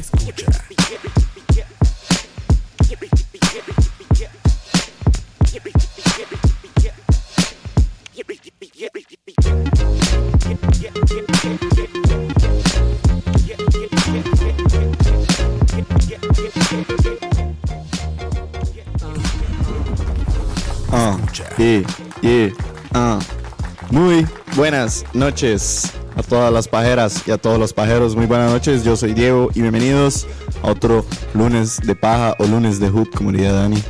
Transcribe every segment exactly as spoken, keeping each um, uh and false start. escucha. Oh, yeah, yeah, oh. Muy buenas noches a todas las pajeras y a todos los pajeros. Muy buenas noches, yo soy Diego y bienvenidos a otro lunes de paja o lunes de hoop, como diría Dani.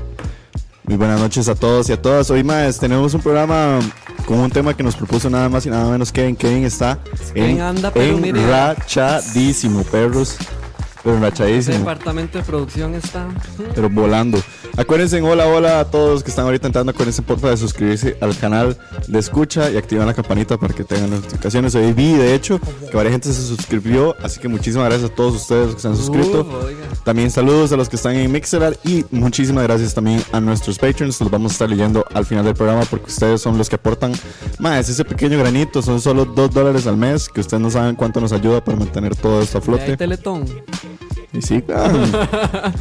Muy buenas noches a todos y a todas. Hoy más tenemos un programa con un tema que nos propuso nada más y nada menos Kevin. Kevin está en, anda, pero enrachadísimo, perros. Pero enrachadísimo. El departamento de producción está... pero volando. Acuérdense, hola, hola a todos los que están ahorita entrando con este podcast de suscribirse al canal de escucha y activar la campanita para que tengan notificaciones. Hoy vi, de hecho, que varias gente se suscribió, así que muchísimas gracias a todos ustedes los que se han suscrito. Uh, también saludos a los que están en Mixer y muchísimas gracias también a nuestros Patrons. Los vamos a estar leyendo al final del programa porque ustedes son los que aportan más ese pequeño granito. Son solo dos dólares al mes, que ustedes no saben cuánto nos ayuda para mantener todo esto a flote. Hay Teletón. Y sí, claro.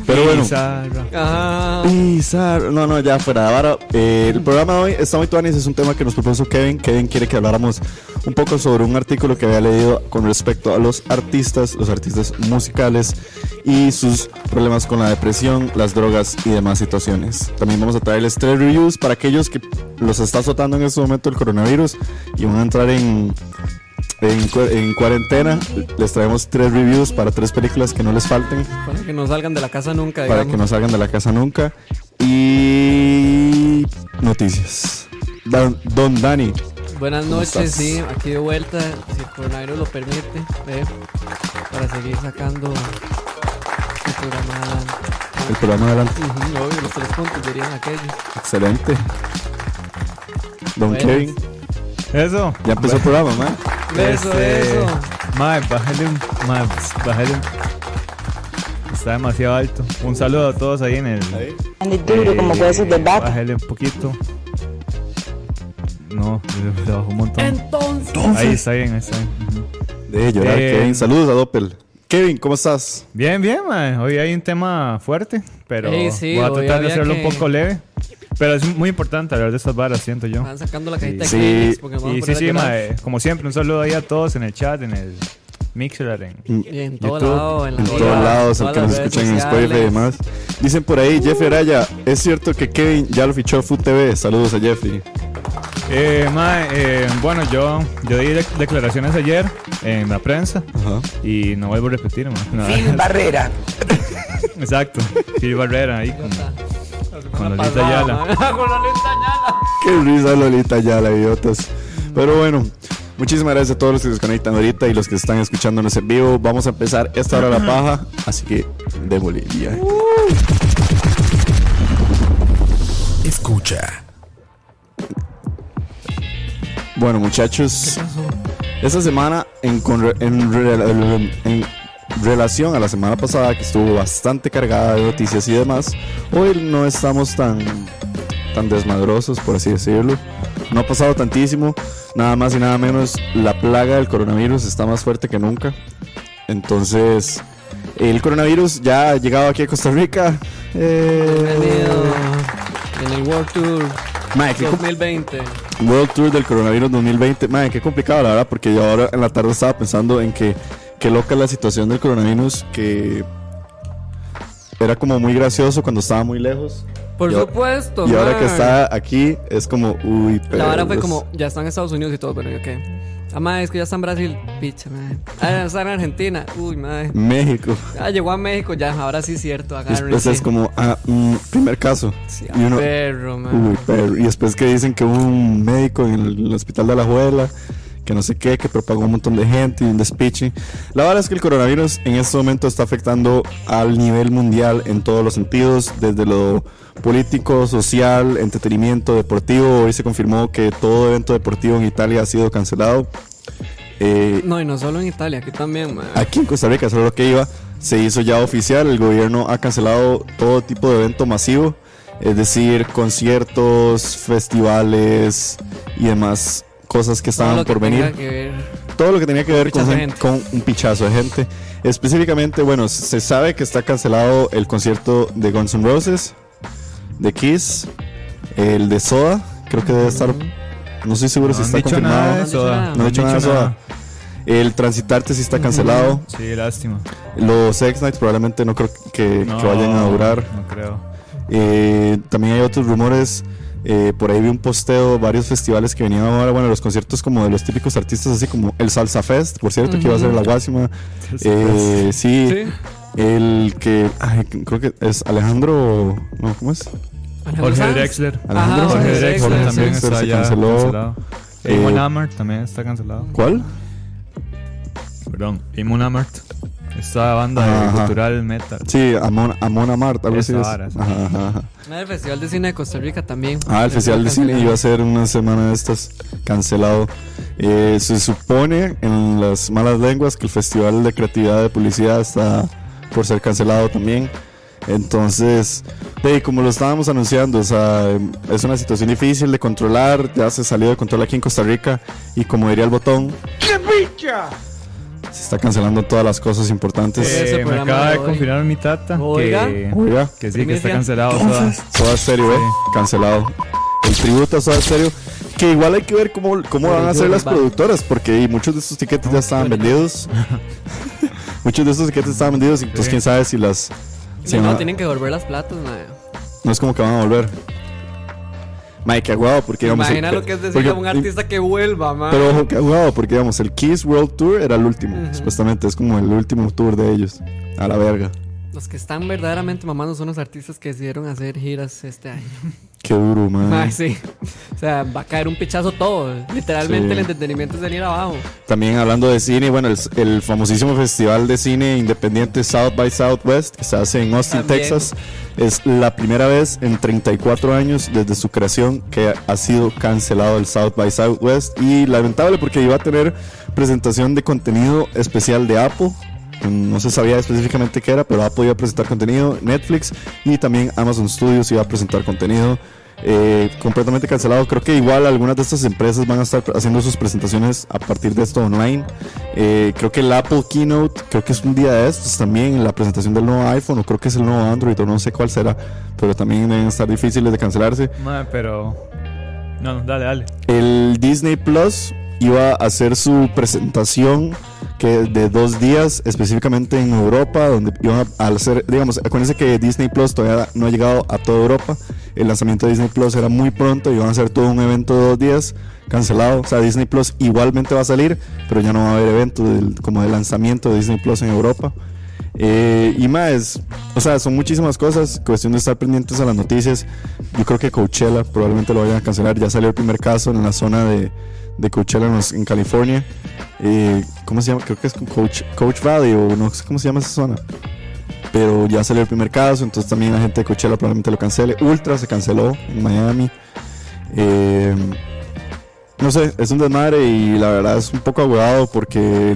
Pero bueno, Pizarra. Pizarra. No, no, ya fuera de vara. eh, El programa de hoy está muy tuanis. Es un tema que nos propuso Kevin. Kevin quiere que habláramos un poco sobre un artículo que había leído con respecto a los artistas, los artistas musicales y sus problemas con la depresión, las drogas y demás situaciones. También vamos a traerles tres reviews para aquellos que los está azotando en este momento el coronavirus y van a entrar en... En, cu- en cuarentena. Les traemos tres reviews para tres películas que no les falten, para que no salgan de la casa nunca, digamos. Para que no salgan de la casa nunca. Y noticias. Don, don Dani, buenas noches, estás? Sí, aquí de vuelta, si el coronavirus lo permite, eh, para seguir sacando el programa adelante. El programa adelante. Uh-huh, obvio, los tres puntos dirían aquello. Excelente. Don buenas. Kevin. Eso. Ya empezó el programa, man. Eso, este, eso. Mae, bájale un. Mae, bájale un. Está demasiado alto. Un saludo a todos ahí en el. Ahí. Eh, como bájale un poquito. No, lo bajó un montón. Entonces. Ahí está bien, ahí está bien. Uh-huh. De llorar, eh, Kevin. Saludos a Doppel. Kevin, ¿cómo estás? Bien, bien, mae. Hoy hay un tema fuerte, pero sí, sí, voy a tratar de hacerlo que... un poco leve. Pero es muy importante hablar de estas varas, siento yo. Van sacando la cajita sí. de porque vamos y a sí, sí, mae, como siempre, un saludo ahí a todos en el chat, en el Mixer, en, y en todo YouTube, lado, en, en todos lados, al que nos escuchan en Spotify y demás. Dicen por ahí, uh. Jeffrey Araya, ¿es cierto que Kevin ya lo fichó Food T V? Saludos a Jeffrey. Eh, mae, eh, bueno, yo, yo di de- declaraciones ayer en la prensa. Ajá. Y no vuelvo a repetir, mae. Phil Barrera. Exacto, Phil Barrera ahí con... Con Lolita Yala. Con Lolita Yala. Qué risa Lolita Yala, idiotas. Pero bueno, muchísimas gracias a todos los que se conectan ahorita y los que están escuchándonos en vivo. Vamos a empezar esta hora de la paja, así que de Bolivia. Uh. Escucha. Bueno, muchachos, esta semana en, en, en, en relación a la semana pasada, que estuvo bastante cargada de noticias y demás, hoy no estamos tan tan desmadrosos, por así decirlo. No ha pasado tantísimo, nada más y nada menos. La plaga del coronavirus está más fuerte que nunca. Entonces, el coronavirus ya ha llegado aquí a Costa Rica. Eh... En el World Tour May, dos mil veinte. World Tour del coronavirus dos mil veinte. May, qué complicado, la verdad, porque yo ahora en la tarde estaba pensando en que qué loca la situación del coronavirus, que era como muy gracioso cuando estaba muy lejos. Por y supuesto. Y ahora man. que está aquí es como, uy, pero... La vara fue como, ya está en Estados Unidos y todo, pero yo qué. Ah, madre, es que ya está en Brasil, picha, madre. Ah, está en Argentina, uy, madre. México. Ah, llegó a México, ya, ahora sí es cierto, agárrense. Después es como, ah, mm, primer caso. Sí, y uno, perro, man. Uy, perro. Y después que dicen que hubo un médico en el, el hospital de Alajuela... que no sé qué, que propagó un montón de gente y un despiche. La verdad es que el coronavirus en este momento está afectando al nivel mundial en todos los sentidos, desde lo político, social, entretenimiento, deportivo. Hoy se confirmó que todo evento deportivo en Italia ha sido cancelado. Eh, no, y no solo en Italia, aquí también, man. Aquí en Costa Rica, eso es lo que iba, se hizo ya oficial. El gobierno ha cancelado todo tipo de evento masivo, es decir, conciertos, festivales y demás cosas que estaban por venir. Todo lo que tenía que ver con, con un pichazo de gente. Específicamente, bueno, se sabe que está cancelado el concierto de Guns N' Roses, de Kiss, el de Soda, creo que debe estar, no estoy seguro no, si está confirmado. Soda. No he dicho nada de Soda. El Transitarte sí está cancelado. Sí, lástima. Los X-Nights probablemente no creo que, no, que vayan a durar. No creo. Eh, también hay otros rumores. Eh, por ahí vi un posteo, varios festivales que venían ahora, bueno, los conciertos como de los típicos artistas, así como el Salsa Fest, por cierto, uh-huh. que iba a ser la Guásima. Eh, sí, sí, el que, ay, creo que es Alejandro, no, ¿cómo es? Jorge Drexler. Alejandro Jorge Drexler también está se canceló. cancelado. Eh, Amon Amart también está cancelado. ¿Cuál? Perdón, Amon Amart. Esta banda ajá, de ajá. cultural metal. Sí, Amon, Amon Amart, algo así. Ajá, ajá, ajá. El Festival de Cine de Costa Rica también. Ah, el Festival de Cine iba a ser una semana de estas cancelado. Eh, se supone en las malas lenguas que el Festival de Creatividad de Publicidad está por ser cancelado también. Entonces, hey, como lo estábamos anunciando, o sea, es una situación difícil de controlar. Ya se salió de control aquí en Costa Rica. Y como diría el botón, ¡qué picha! Se está cancelando todas las cosas importantes. Eh, me acaba de, de confirmar mi tata. Oiga. Que, Oiga. que sí, que está cancelado. Soda, Soda Stereo, sí. eh, cancelado. El tributo a Soda Stereo. Que igual hay que ver cómo, cómo van a hacer las productoras, porque muchos de estos tiquetes ya estaban vendidos. muchos de estos tiquetes estaban vendidos y pues quién sabe si las... Si no, no, tienen que devolver las platas, madre. No es como que van a volver. Mike, aguado, porque digamos. Imagina el, lo que es decir a un artista que vuelva, man. Pero ojo, que aguado, porque digamos, el Kiss World Tour era el último, uh-huh. supuestamente. Es como el último tour de ellos. A la verga. Los que están verdaderamente mamando son los artistas que decidieron hacer giras este año. Qué duro, man. Ay, sí. O sea, va a caer un pichazo todo. Literalmente sí. El entretenimiento es venir abajo. También hablando de cine, bueno, el, el famosísimo festival de cine independiente South by Southwest, que se hace en Austin, También. Texas, es la primera vez en treinta y cuatro años desde su creación que ha sido cancelado el South by Southwest. Y lamentable porque iba a tener presentación de contenido especial de Apple. No se sabía específicamente qué era, pero ha podido presentar contenido, Netflix y también Amazon Studios iba a presentar contenido, eh, completamente cancelado. Creo que igual algunas de estas empresas van a estar haciendo sus presentaciones a partir de esto online. Eh, creo que el Apple Keynote, creo que es un día de estos también, la presentación del nuevo iPhone, o creo que es el nuevo Android, o no sé cuál será, pero también deben estar difíciles de cancelarse. No, pero... No, dale, dale. El Disney Plus iba a hacer su presentación que de dos días, específicamente en Europa, donde iban a hacer, digamos, acuérdense que Disney Plus todavía no ha llegado a toda Europa, el lanzamiento de Disney Plus era muy pronto, iban a hacer todo un evento de dos días, cancelado, o sea, Disney Plus igualmente va a salir, pero ya no va a haber evento del, como de lanzamiento de Disney Plus en Europa. Eh, y más, o sea, son muchísimas cosas, cuestión de estar pendientes a las noticias. Yo creo que Coachella probablemente lo vayan a cancelar, ya salió el primer caso en la zona de, de Coachella en, en California. eh, ¿Cómo se llama? Creo que es Coach, Coach Valley o no sé cómo se llama esa zona, pero ya salió el primer caso, entonces también la gente de Coachella probablemente lo cancele. Ultra se canceló en Miami. eh, No sé, es un desmadre y la verdad es un poco aguado porque...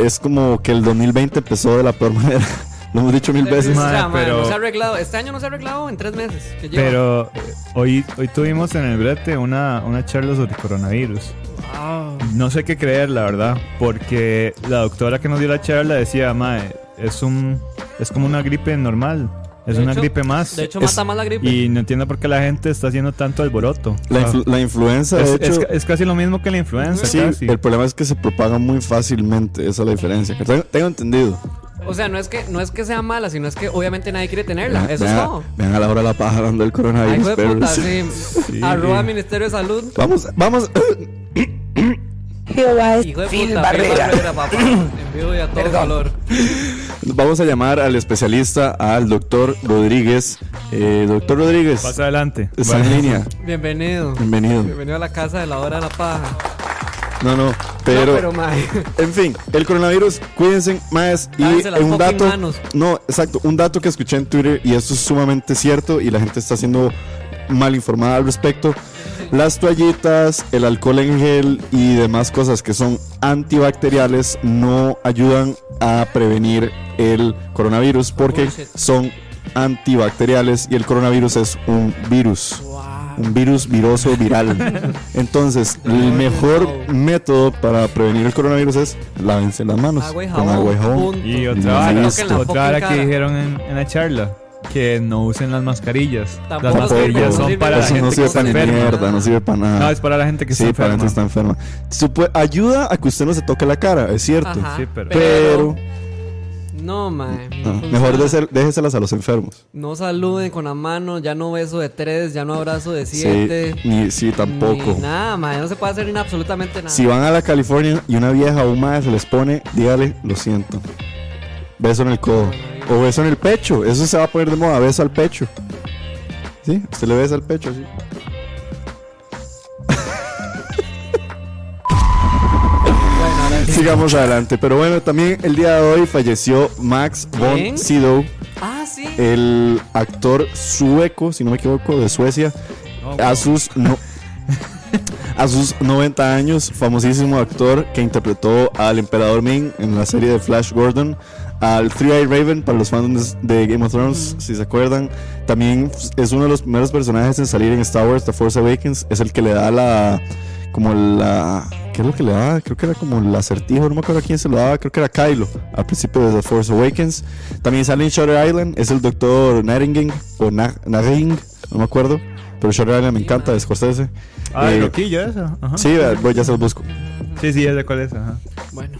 Es como que el dos mil veinte empezó de la peor manera. Lo hemos dicho mil veces. Madre, pero... no se ha arreglado. Este año no se ha arreglado en tres meses. Que pero eh, hoy, hoy tuvimos en el brete una, una charla sobre coronavirus. Wow. No sé qué creer, la verdad. Porque la doctora que nos dio la charla decía, mae, es, un, es como una gripe normal. Es de una hecho, gripe más. De hecho, mata es, más la gripe. Y no entiendo por qué la gente está haciendo tanto alboroto. La, influ- la influenza, es, de hecho... Es, es casi lo mismo que la influenza. Sí, casi. El problema es que se propaga muy fácilmente. Esa es la diferencia. Tengo, tengo entendido. O sea, no es que no es que sea mala, sino es que obviamente nadie quiere tenerla. Vean, Eso vean, es todo. Vean a la hora de la paja dando el coronavirus. Ay, hijo de puta, sí. sí. Arroba Ministerio de Salud. Vamos, vamos... Hijo de puta, barrera. Barrera, papá. Envío de a todo calor. Vamos a llamar al especialista, al doctor Rodríguez. eh, Doctor Rodríguez, pasa adelante. Está en línea. Bienvenido. Bienvenido Bienvenido a la casa de la hora de la paja. No, no, pero, no, pero en fin, el coronavirus, cuídense más. Y un dato manos. No, exacto, un dato que escuché en Twitter, y esto es sumamente cierto, y la gente está siendo mal informada al respecto. Las toallitas, el alcohol en gel y demás cosas que son antibacteriales no ayudan a prevenir el coronavirus porque son antibacteriales y el coronavirus es un virus. Wow. un virus viroso viral. Entonces, el mejor método para prevenir el coronavirus es lávense las manos agua y jabón, con agua y jabón. Y otra hora que, que dijeron en, en la charla, que no usen las mascarillas. Tampoco. Las mascarillas son para eso, la gente no sirve que para está enferma. Mierda, no sirve para nada. No, es para la gente que sí, está enferma. Sí, para la gente está enferma. Supo- ayuda a que usted no se toque la cara, es cierto. Ajá, sí, pero... pero... No, mae. No, mejor deser, déjeselas a los enfermos. No saluden con la mano, ya no beso de tres, ya no abrazo de siete. Sí, ni, sí tampoco. Ni nada, mae. No se puede hacer absolutamente nada. Si van a la California y una vieja o un mae se les pone, dígale, lo siento. Beso en el codo. O beso en el pecho. Eso se va a poner de moda, beso al pecho. ¿Sí? Usted le besa al pecho así. Sigamos adelante. Pero bueno, también el día de hoy falleció Max von Sydow. Ah, sí. El actor sueco, si no me equivoco, de Suecia. No, a sus no, a sus noventa años, famosísimo actor que interpretó al emperador Ming en la serie de Flash Gordon, al Three-Eyed Raven para los fans de Game of Thrones, mm. si se acuerdan. También es uno de los primeros personajes en salir en Star Wars The Force Awakens, es el que le da la como la ¿qué es lo que le daba? Creo que era como el acertijo, no me acuerdo a quién se lo daba, creo que era Kylo al principio de The Force Awakens. También sale en Shutter Island, es el doctor Naringing o Na- Naring, no me acuerdo, pero Shutter Island me encanta, de Scorsese. Ah, el eh, loquillo esa. Ajá. Sí, voy, ya se lo busco. Sí, sí, ya sé cuál es. Ajá. Bueno.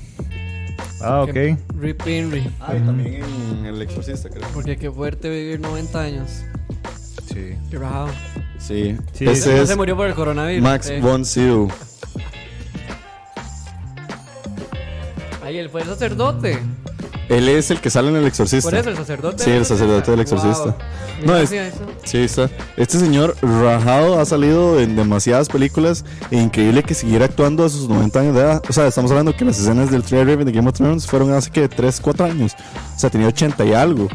Ah, ok. Rip Henry. Ah, y también en El Exorcista, creo. Porque qué fuerte vivir noventa años. Sí. Qué rajado. Sí. sí. Ese no es se murió por el coronavirus. Max eh. von Sydow. Ay, él fue el sacerdote. Él es el que sale en El Exorcista. ¿Por eso el sacerdote? Sí, el sacerdote del Exorcista. Wow. No es. Eso. Sí, está. Este señor rajado ha salido en demasiadas películas. E increíble que siguiera actuando a sus noventa años de edad. O sea, estamos hablando que las escenas del Three-Eyed Raven de Game of Thrones fueron hace que tres, cuatro años. O sea, tenía ochenta y algo.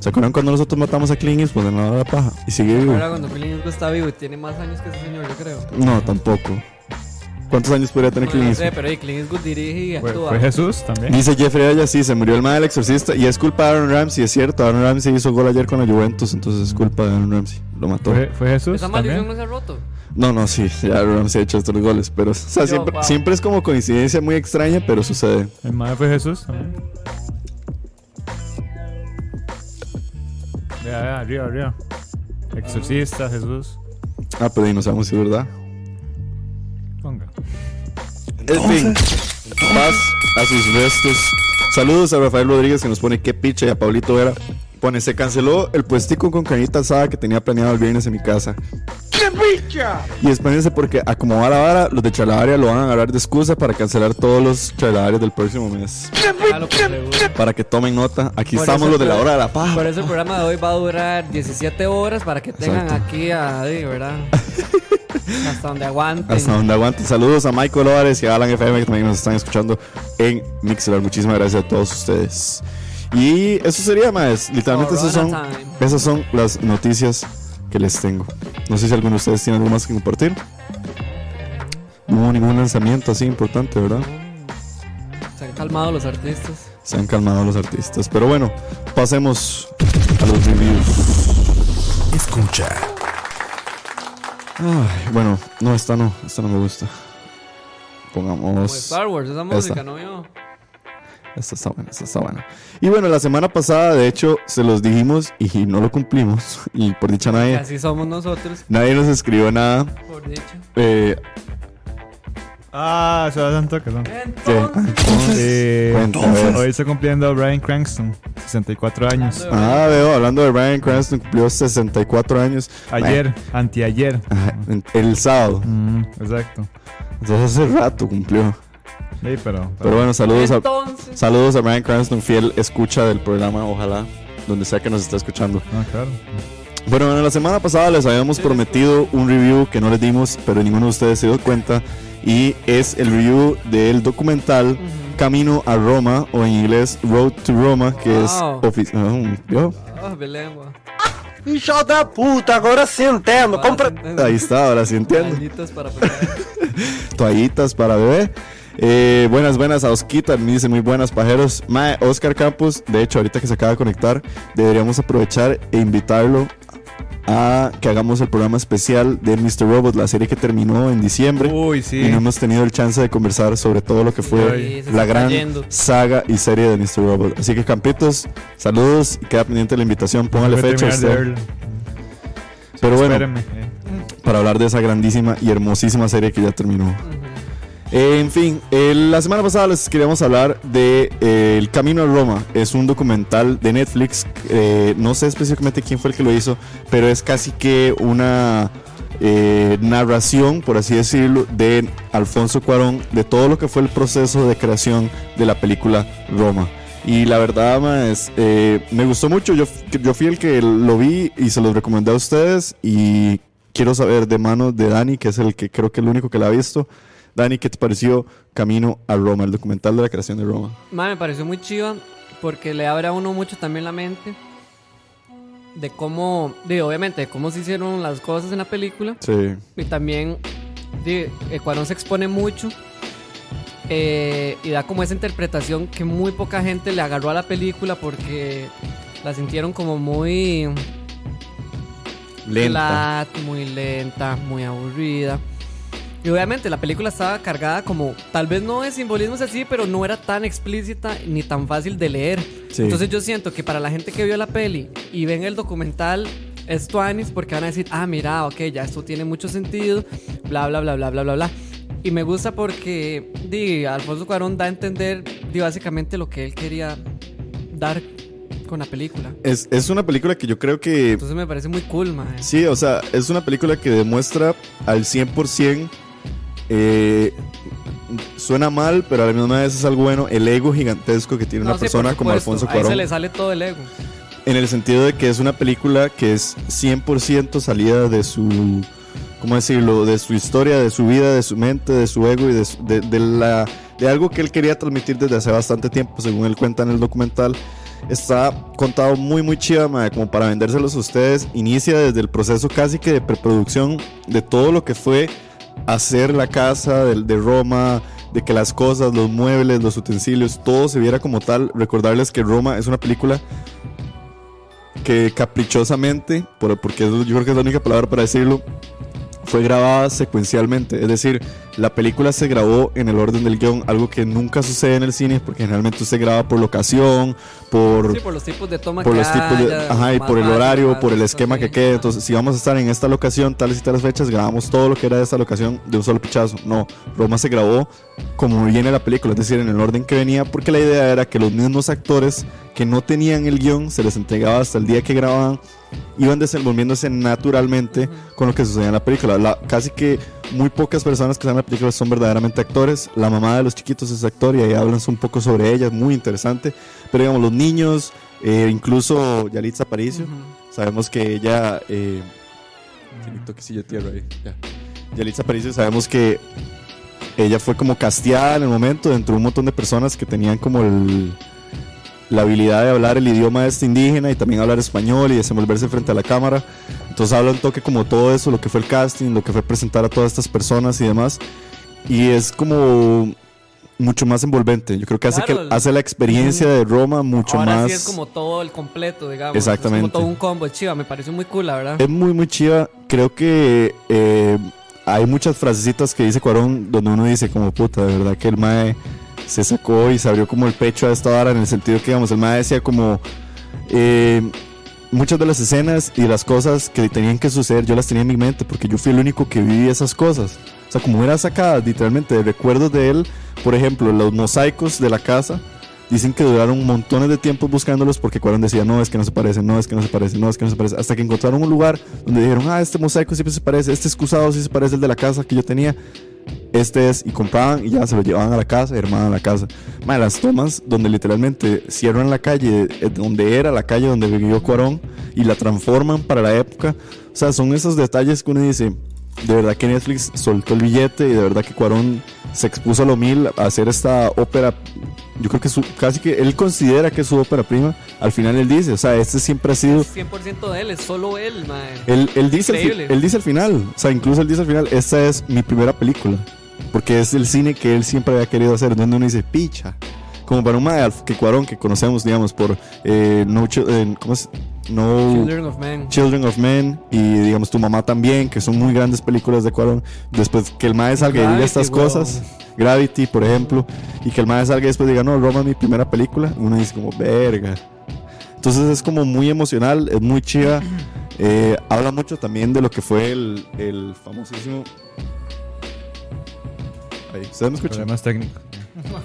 ¿Se acuerdan cuando nosotros matamos a Clint Eastwood en La Hora de la Paja? Y sigue vivo. Ahora cuando Clint Eastwood está vivo y tiene más años que ese señor, yo creo. No, tampoco. ¿Cuántos años podría tener Clint Eastwood? No sé, pero ahí Clint Eastwood dirige y actúa. Fue Jesús también. Dice Jeffrey Ayala, sí, se murió el mae del Exorcista. Y es culpa de Aaron Ramsey, es cierto. Aaron Ramsey hizo gol ayer con la Juventus, entonces es culpa de Aaron Ramsey. Lo mató. ¿Fue, fue Jesús? ¿Esa maldición no se ha roto? No, no, sí. Ya Aaron Ramsey ha hecho estos goles. Pero, o sea, yo, siempre, wow. siempre es como coincidencia muy extraña, pero sucede. ¿El mae fue Jesús también? Vea, vea, arriba, arriba. Exorcista, Jesús. Ah, pero ahí no sabemos si es verdad. Ponga. En fin, paz a sus restos. Saludos a Rafael Rodríguez que nos pone qué picha y a Pablito Vera. Pone, se canceló el puestico con carnita asada que tenía planeado el viernes en mi casa. ¡Qué picha! Y espérense porque a como va la vara, los de Chalabaria lo van a agarrar de excusa para cancelar todos los Chalabarias del próximo mes. ¡Qué picha! Para que tomen nota, aquí por estamos los de La Hora de la Paja. Por eso el programa de hoy va a durar diecisiete horas para que tengan Exacto. aquí a Adi, ¿verdad? Hasta donde aguanten. Hasta donde aguanten. Saludos a Michael Álvarez y a Alan F M que también nos están escuchando en Mixer. Muchísimas gracias a todos ustedes. Y eso sería, más literalmente esas son, esas son las noticias que les tengo. No sé si alguno de ustedes tiene algo más que compartir. No hubo ningún lanzamiento así importante, ¿verdad? Se han calmado los artistas. Se han calmado los artistas. Pero bueno, pasemos a los reviews. Escucha. Ay, bueno, no, esta no, esta no me gusta. Pongamos como Star Wars, esa música esta. No vio. Esta está buena, esta está buena. Y bueno, la semana pasada, de hecho, se los dijimos y no lo cumplimos. Y por dicha nadie. Así somos nosotros. Nadie nos escribió nada. Por dicho. Eh, ah, se va tanto que son. Entonces. Entonces. Hoy está cumpliendo Bryan Cranston, sesenta y cuatro años. Ah, veo, hablando de Bryan Cranston, cumplió sesenta y cuatro años. Ayer, Man. anteayer. Ajá, el sábado. Mm, exacto. Entonces hace rato cumplió. Sí, pero, pero, pero bueno, saludos a, saludos a Bryan Cranston, fiel escucha del programa, ojalá, donde sea que nos esté escuchando. Ah, claro. Bueno, bueno, la semana pasada les habíamos prometido un review que no les dimos, pero ninguno de ustedes se dio cuenta. Y es el review del documental uh-huh. Camino a Roma, o en inglés Road to Roma, que wow. es oficial. Oh, oh, Belengua. ¡Hijo de puta! Ahora sí entiendo. Compra- Ahí está, ahora sí entiendo. Toallitas para bebé. Toallitas para bebé. Eh, buenas, buenas a Osquita, me dice muy buenas pajeros. Mae, Oscar Campos, de hecho ahorita que se acaba de conectar, deberíamos aprovechar e invitarlo a que hagamos el programa especial de mister Robot, la serie que terminó en diciembre. Uy, sí. Y no hemos tenido el chance de conversar sobre todo lo que fue sí, la gran cayendo. saga y serie de mister Robot. Así que, campitos, saludos y queda pendiente la invitación. Póngale fecha. Pero bueno, espérame, para hablar de esa grandísima y hermosísima serie que ya terminó. Uh-huh. eh, En fin, eh, la semana pasada les queríamos hablar de eh, El Camino a Roma. Es un documental de Netflix, eh, no sé específicamente quién fue el que lo hizo, pero es casi que una eh, narración, por así decirlo, de Alfonso Cuarón, de todo lo que fue el proceso de creación de la película Roma. Y la verdad, más, eh, me gustó mucho. Yo, yo fui el que lo vi y se los recomendé a ustedes. Y quiero saber de manos de Dani, que es el que creo que es el único que la ha visto. Dani, ¿qué te pareció Camino a Roma, el documental de la creación de Roma? Man, me pareció muy chiva porque le abre a uno mucho también la mente de cómo, de, obviamente, de cómo se hicieron las cosas en la película. Sí. Y también de, eh, Cuarón se expone mucho. Eh, y da como esa interpretación que muy poca gente le agarró a la película porque la sintieron como muy lenta, flat, muy lenta, muy aburrida. Y obviamente la película estaba cargada como, tal vez no de simbolismos así, pero no era tan explícita ni tan fácil de leer. Sí. Entonces yo siento que para la gente que vio la peli y ven el documental es tuanis, porque van a decir, ah, mira, ok, ya esto tiene mucho sentido, bla, bla, bla, bla, bla, bla, bla. Y me gusta porque di, Alfonso Cuarón da a entender di, básicamente lo que él quería dar con la película. Es, es una película que yo creo que... Entonces me parece muy cool, mae. Sí, o sea, es una película que demuestra al cien por ciento, eh, suena mal, pero a la misma vez es algo bueno, el ego gigantesco que tiene no, una sí, persona como Alfonso Cuarón. A él se le sale todo el ego. En el sentido de que es una película que es cien por ciento salida de su... ¿Cómo decirlo? De su historia, de su vida, de su mente, de su ego y de, su, de, de, la, de algo que él quería transmitir desde hace bastante tiempo, según él cuenta en el documental. Está contado muy, muy chiva, madre, como para vendérselos a ustedes. Inicia desde el proceso casi que de preproducción de todo lo que fue hacer la casa de, de Roma, de que las cosas, los muebles, los utensilios, todo se viera como tal. Recordarles que Roma es una película que caprichosamente, porque yo creo que es la única palabra para decirlo, fue grabada secuencialmente, es decir, la película se grabó en el orden del guión, algo que nunca sucede en el cine porque generalmente usted graba por locación, por, sí, por los tipos de toma, por los tipos de, ajá, y por el horario, por el esquema que quede. Entonces, si vamos a estar en esta locación, tales y tales fechas, grabamos todo lo que era de esta locación de un solo pichazo. No, Roma se grabó como viene la película, es decir, en el orden que venía, porque la idea era que los mismos actores que no tenían el guión se les entregaba hasta el día que grababan, iban desenvolviéndose naturalmente uh-huh. con lo que sucedía en la película. La, casi que muy pocas personas que están en la película son verdaderamente actores. La mamá de los chiquitos es actor y ahí hablan un poco sobre ella, es muy interesante. Pero digamos, los niños, eh, incluso Yalitza Aparicio, uh-huh. sabemos que ella... Eh, tiene un toquecillo de tierra ahí. Ya. Yalitza Aparicio, sabemos que ella fue como casteada en el momento dentro de un montón de personas que tenían como el... la habilidad de hablar el idioma este indígena y también hablar español y desenvolverse frente a la cámara. Entonces habla un toque como todo eso, lo que fue el casting, lo que fue presentar a todas estas personas y demás, y es como mucho más envolvente. Yo creo que hace, claro, que hace la experiencia de Roma mucho ahora más. Ahora sí es como todo el completo, digamos. Exactamente. Es como todo un combo, chiva, me pareció muy cool, la verdad. Es muy muy chiva. Creo que eh, hay muchas frasecitas que dice Cuarón donde uno dice como puta, de verdad que el mae se sacó y se abrió como el pecho a esta vara, en el sentido que, digamos, el mae decía como eh, muchas de las escenas y las cosas que tenían que suceder yo las tenía en mi mente porque yo fui el único que viví esas cosas. O sea, como era sacada literalmente de recuerdos de él. Por ejemplo, los mosaicos de la casa dicen que duraron montones de tiempo buscándolos porque Cuarón decía, no, es que no se parecen, no, es que no se parecen, no, es que no se parecen, hasta que encontraron un lugar donde dijeron, ah, este mosaico siempre se parece, este excusado sí se parece al de la casa que yo tenía, este es, y compraban y ya se lo llevaban a la casa, hermana a la casa. Man, las tomas donde literalmente cierran la calle donde era la calle donde vivió Cuarón y la transforman para la época. O sea, son esos detalles que uno dice, de verdad que Netflix soltó el billete y de verdad que Cuarón se expuso a lo mil a hacer esta ópera. Yo creo que su, casi que él considera que es su ópera prima. Al final él dice, o sea, este siempre ha sido es cien por ciento de él, es solo él, man. Él, él, dice al, él dice al final, o sea, incluso él dice al final, esta es mi primera película, porque es el cine que él siempre había querido hacer, donde uno dice, picha, como para un mae que Cuarón, que conocemos, digamos, por eh, no, eh, ¿cómo es? no Children of Men Children of Men y digamos Tu Mamá también, que son muy grandes películas de Cuarón. Después que el mae salga y diga estas wow. cosas, Gravity por ejemplo, y que el mae salga y después diga no, Roma es mi primera película, uno dice como verga. Entonces es como muy emocional, es muy chiva. Eh, habla mucho también de lo que fue el, el famosísimo... Ahí, ¿ustedes me escuchan? Problemas técnicos.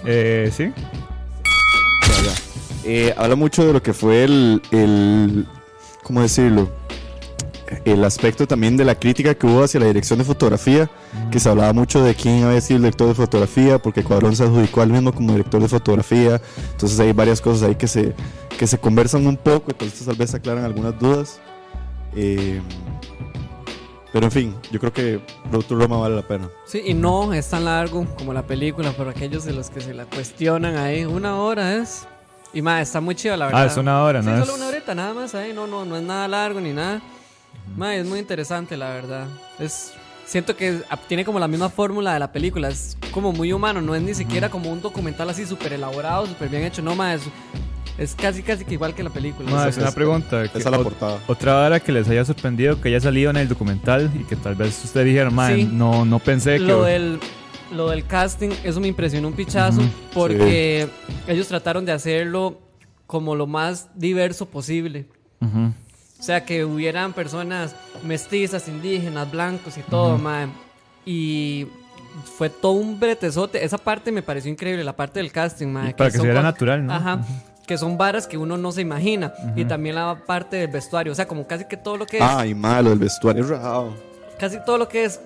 eh, ¿Sí? Vale. Eh, habla mucho de lo que fue el, el... ¿Cómo decirlo? El aspecto también de la crítica que hubo hacia la dirección de fotografía, mm. que se hablaba mucho de quién había sido el director de fotografía, porque Cuarón se adjudicó al mismo como director de fotografía. Entonces hay varias cosas ahí que se, que se conversan un poco, entonces tal vez aclaran algunas dudas. Eh, pero en fin, yo creo que Producto Roma vale la pena. Sí, y no es tan largo como la película, pero aquellos de los que se la cuestionan ahí, una hora es. Y más, está muy chido la verdad. Ah, es una hora, sí, ¿no? Sí, solo es... una horita nada más ahí, no, no, no es nada largo ni nada. Ma, es muy interesante la verdad. Es, siento que tiene como la misma fórmula de la película, es como muy humano, no es ni siquiera uh-huh. como un documental así súper elaborado, súper bien hecho, no ma, es... Es casi casi que igual que la película. No, es una pregunta. Esa es la portada. Otra vara que les haya sorprendido, que haya salido en el documental y que tal vez usted dijera, man, sí, no, no pensé lo que... Del, lo del casting, eso me impresionó un pichazo, uh-huh, porque sí. ellos trataron de hacerlo como lo más diverso posible. Uh-huh. O sea, que hubieran personas mestizas, indígenas, blancos y todo, uh-huh. man. Y... fue todo un bretezote. Esa parte me pareció increíble, la parte del casting, man. Para que, que se viera natural, ¿no? Ajá. Que son varas que uno no se imagina. Uh-huh. Y también la parte del vestuario. O sea, como casi que todo lo que es... Ay, malo, el vestuario es rajado. Casi todo lo que es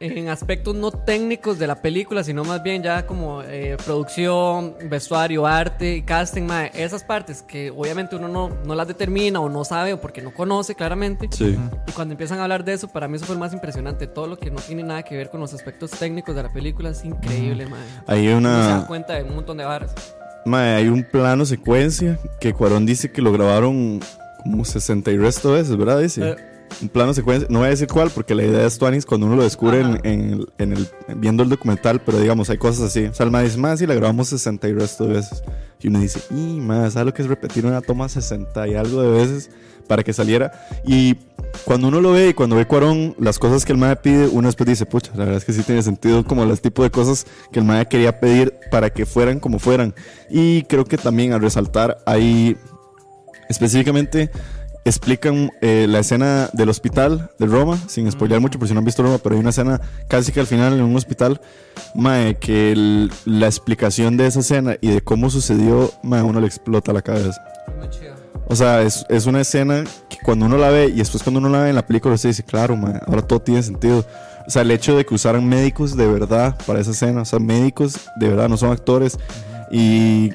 en aspectos no técnicos de la película, sino más bien ya como eh, producción, vestuario, arte y casting, mae. Esas partes que obviamente uno no, no las determina o no sabe o porque no conoce claramente. Sí. Y cuando empiezan a hablar de eso, para mí eso fue más impresionante. Todo lo que no tiene nada que ver con los aspectos técnicos de la película es increíble, mae. Ahí hay una... Se dan cuenta de un montón de varas. Mae, hay un plano secuencia que Cuarón dice que lo grabaron como sesenta y resto de veces, ¿verdad? Dice. Uh, un plano secuencia, no voy a decir cuál porque la idea es tuanis cuando uno lo descubre uh-huh. en, en el, en el, viendo el documental, pero digamos, hay cosas así. O sea, el mae dice, mae, si la grabamos sesenta y resto de veces. Y uno dice, y mae, ¿sabes lo que es repetir una toma sesenta y algo de veces para que saliera? Y cuando uno lo ve y cuando ve Cuarón, las cosas que el mae pide, uno después dice, pucha, la verdad es que sí tiene sentido como el tipo de cosas que el mae quería pedir para que fueran como fueran. Y creo que también al resaltar ahí específicamente explican eh, la escena del hospital de Roma, sin spoilear mucho por si no han visto Roma, pero hay una escena casi que al final en un hospital, mae, que el, la explicación de esa escena y de cómo sucedió, mae, uno le explota la cabeza. Muy chido. O sea, es, es una escena que cuando uno la ve y después cuando uno la ve en la película se dice, claro, man, ahora todo tiene sentido. O sea, el hecho de que usaran médicos de verdad para esa escena, o sea, médicos de verdad, no son actores. Y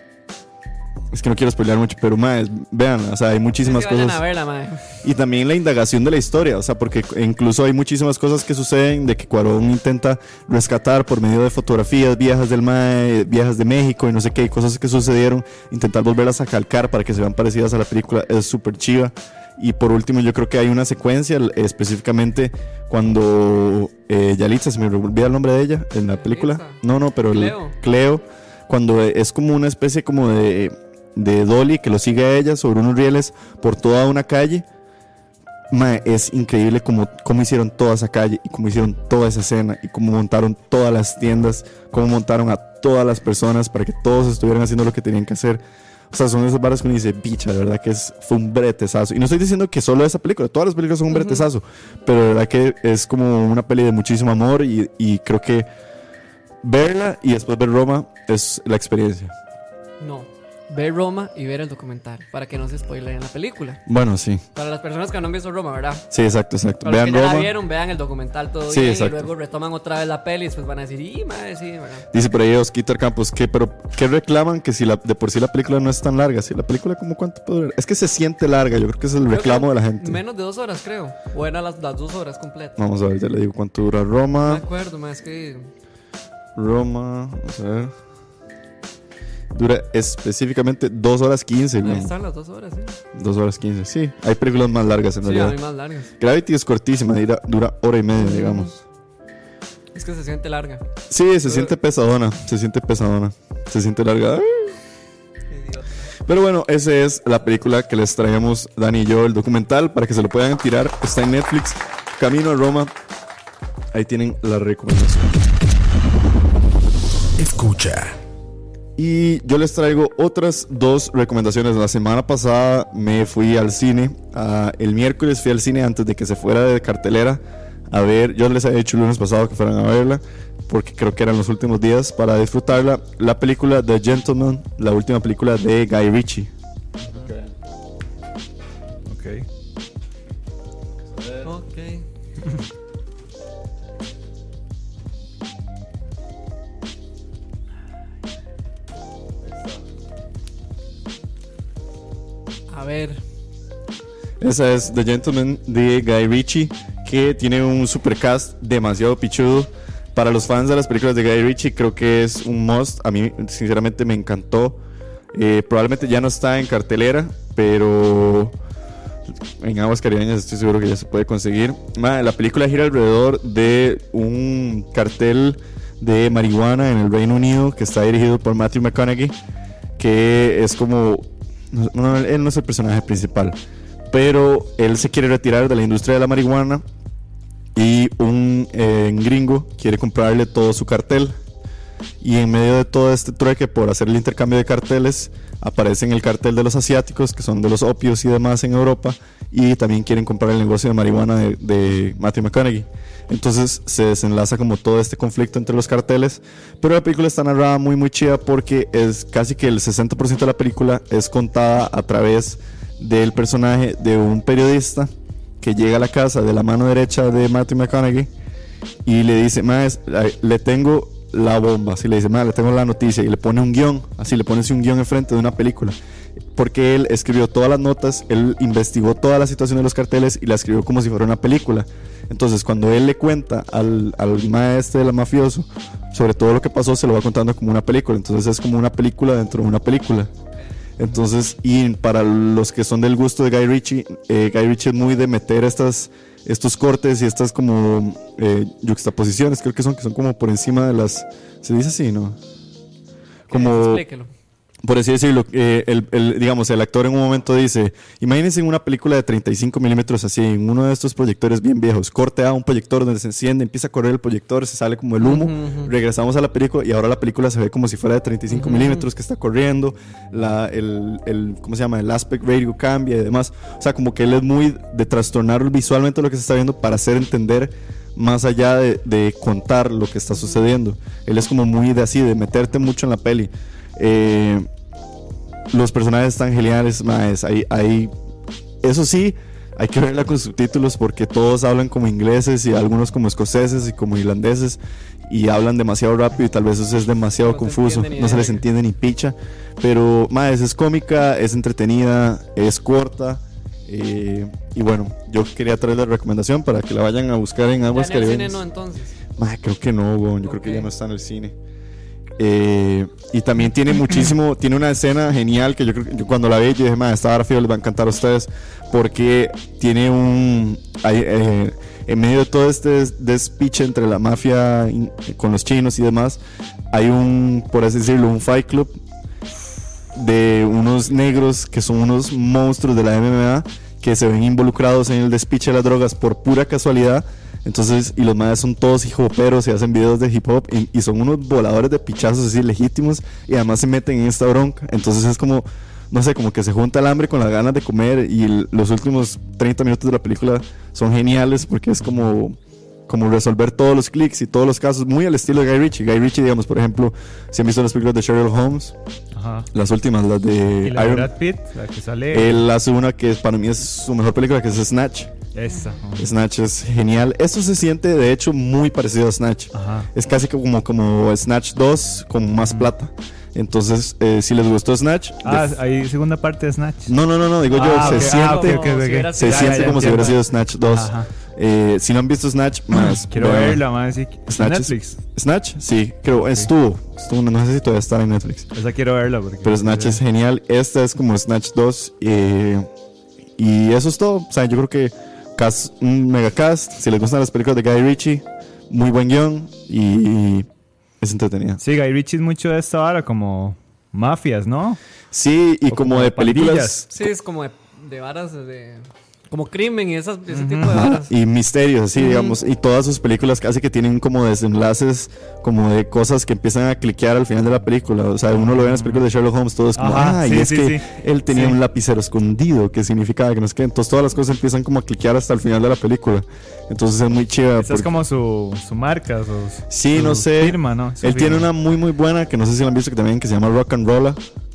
es que no quiero spoilear mucho, pero man, vean, o sea, hay muchísimas sí, cosas. Vayan a verla, man. Y también la indagación de la historia, o sea, porque incluso hay muchísimas cosas que suceden de que Cuarón intenta rescatar por medio de fotografías viejas del mae, viejas de México y no sé qué, cosas que sucedieron, intentar volverlas a calcar para que se vean parecidas a la película, es súper chiva. Y por último yo creo que hay una secuencia específicamente cuando eh, Yalitza, se me olvida el nombre de ella en la película, no, no, pero Cleo, el, Cleo cuando es como una especie como de, de dolly que lo sigue a ella sobre unos rieles por toda una calle. Mae, es increíble cómo, cómo hicieron toda esa calle y cómo hicieron toda esa escena y cómo montaron todas las tiendas, cómo montaron a todas las personas para que todos estuvieran haciendo lo que tenían que hacer. O sea, son esas barras que uno dice, bicha, de verdad que es, fue un bretezazo. Y no estoy diciendo que solo esa película, todas las películas son un bretezazo, uh-huh. pero de verdad que es como una peli de muchísimo amor y, y creo que verla y después ver Roma es la experiencia. No. Ver Roma y ver el documental para que no se spoileen la película. Bueno, sí. Para las personas que no han visto Roma, ¿verdad? Sí, exacto, exacto. Para vean los que ya Roma. La vieron, vean el documental todo sí, bien, exacto. Y luego retoman otra vez la peli y después van a decir, ¡y madre, sí! ¿Verdad? Dice por ahí Osquitar Campos, ¿qué, pero, ¿qué reclaman? Que si la, de por sí la película no es tan larga. Si la película, ¿cómo cuánto puede durar? Es que se siente larga, yo creo que es el creo reclamo de la gente. Menos de dos horas, creo. O eran las, las dos horas completas. Vamos a ver, ya le digo cuánto dura Roma. No me acuerdo, ma, es que... Roma, vamos a ver... Dura específicamente dos horas quince. Ahí están las dos horas, ¿eh? dos horas quince, sí. Hay películas más largas en sí, realidad. Sí, hay más largas. Gravity es cortísima, dura hora y media, digamos. Es que se siente larga. Sí, se Pero... siente pesadona. Se siente pesadona. Se siente larga. Pero bueno, esa es la película que les traemos Dani y yo, el documental, para que se lo puedan tirar. Está en Netflix, Camino a Roma. Ahí tienen la recomendación. Escucha. Y yo les traigo otras dos recomendaciones. La semana pasada me fui al cine, uh, el miércoles fui al cine antes de que se fuera de cartelera a ver, yo les había dicho el lunes pasado que fueran a verla, porque creo que eran los últimos días para disfrutarla, la película The Gentleman, la última película de Guy Ritchie. Ok. Ok, okay. A ver. Esa es The Gentleman de Guy Ritchie, que tiene un supercast demasiado pichudo. Para los fans de las películas de Guy Ritchie creo que es un must. A mí sinceramente me encantó. eh, Probablemente ya no está en cartelera, pero en aguas caribeñas estoy seguro que ya se puede conseguir. La película gira alrededor de un cartel de marihuana en el Reino Unido, que está dirigido por Matthew McConaughey, que es como... No, él no es el personaje principal, pero él se quiere retirar de la industria de la marihuana y un eh, gringo quiere comprarle todo su cartel, y en medio de todo este trueque por hacer el intercambio de carteles aparecen el cartel de los asiáticos, que son de los opios y demás en Europa, y también quieren comprar el negocio de marihuana de, de Matthew McConaughey. Entonces se desenlaza como todo este conflicto entre los carteles. Pero la película está narrada muy muy chida, porque es casi que el sesenta por ciento de la película es contada a través del personaje de un periodista que llega a la casa de la mano derecha de Matthew McConaughey y le dice, más le tengo la bomba, así le dice, más le tengo la noticia, y le pone un guión, así le pone un guión enfrente de una película, porque él escribió todas las notas, él investigó toda la situación de los carteles y la escribió como si fuera una película. Entonces cuando él le cuenta al, al maestro del mafioso sobre todo lo que pasó, se lo va contando como una película. Entonces es como una película dentro de una película. Entonces, y para los que son del gusto de Guy Ritchie, eh, Guy Ritchie es muy de meter estas, estos cortes y estas como eh, yuxtaposiciones, creo que son, que son como por encima de las, se dice así, ¿no? Como, explíquelo. Por así decirlo, eh, el, el, digamos, el actor en un momento dice, imagínense una película de treinta y cinco milímetros así, en uno de estos proyectores bien viejos, corte a un proyector donde se enciende, empieza a correr el proyector, se sale como el humo, uh-huh, uh-huh. Regresamos a la película y ahora la película se ve como si fuera de treinta y cinco uh-huh. milímetros, que está corriendo, la, el, el, ¿cómo se llama? El aspect ratio cambia y demás. O sea, como que él es muy de trastornar visualmente lo que se está viendo para hacer entender más allá de, de contar lo que está sucediendo. Él es como muy de así, de meterte mucho en la peli. Eh, los personajes están geniales, maes. Hay, hay, eso sí, hay que verla con subtítulos, porque todos hablan como ingleses y algunos como escoceses y como irlandeses, y hablan demasiado rápido y tal vez eso es demasiado no confuso, no se les entiende ni picha. Pero maes, es cómica, es entretenida, es corta. Eh, y bueno, yo quería traer la recomendación para que la vayan a buscar en aguas caribeñas. ¿En el cine no, entonces? Maes, creo que no, bon. Yo okay. creo que ya no está en el cine. Eh, y también tiene muchísimo, tiene una escena genial que yo creo que cuando la vi yo dije, man, esta vara fijo les va a encantar a ustedes, porque tiene un hay, eh, en medio de todo este despiche entre la mafia in, con los chinos y demás, hay un, por así decirlo, un fight club de unos negros que son unos monstruos de la M M A que se ven involucrados en el despiche de las drogas por pura casualidad. Entonces, y los madres son todos hijoperos y hacen videos de hip hop y, y son unos voladores de pichazos así legítimos, y además se meten en esta bronca. Entonces es como, no sé, como que se junta el hambre con las ganas de comer, y el, los últimos treinta minutos de la película son geniales, porque es como, como resolver todos los clics y todos los casos, muy al estilo de Guy Ritchie. Guy Ritchie, digamos, por ejemplo, si han visto las películas de Sherlock Holmes. Ajá. Las últimas, las de la Iron Brad Pitt, la que sale. Él hace una que para mí es su mejor película, que es Snatch. Esa. Snatch es genial. Esto se siente de hecho muy parecido a Snatch. Ajá. Es casi como, como Snatch dos con más plata. Entonces, eh, si les gustó Snatch. Ah, de... ¿hay segunda parte de Snatch? No, no, no, no digo ah, yo, okay. se ah, siente, okay, okay, okay, okay. Se ya, siente ya, como ya, si hubiera sido Snatch dos. Ajá. Eh, si no han visto Snatch, más quiero vean. verla, más sí. Snatch, Netflix. Snatch, sí, creo, okay. estuvo, estuvo, no sé si todavía está en Netflix. Esa quiero verla porque pero Snatch es genial. Esta es como Snatch dos, eh, y eso es todo. O sea, yo creo que cast, un megacast. Si les gustan las películas de Guy Ritchie, muy buen guión y, y es entretenida. Sí, Guy Ritchie es mucho de esta vara, como mafias, ¿no? Sí, y o como, como de películas. Sí, es como de, de varas de... Como crimen y esas, ese uh-huh. tipo de varas. Y misterios, sí, uh-huh. digamos. Y todas sus películas casi que tienen como desenlaces, como de cosas que empiezan a cliquear al final de la película. O sea, uno lo ve en las películas de Sherlock Holmes, todo es como, ajá, ah, sí, y es sí, que sí. él tenía sí. un lapicero escondido, que significaba que no es que... Entonces todas las cosas empiezan como a cliquear hasta el final de la película. Entonces es muy chida. Esa porque... es como su, su marca, su, sí, su no sé. firma, ¿no? Su él firma. Tiene una muy, muy buena, que no sé si la han visto, que también que se llama Rock and Rolla.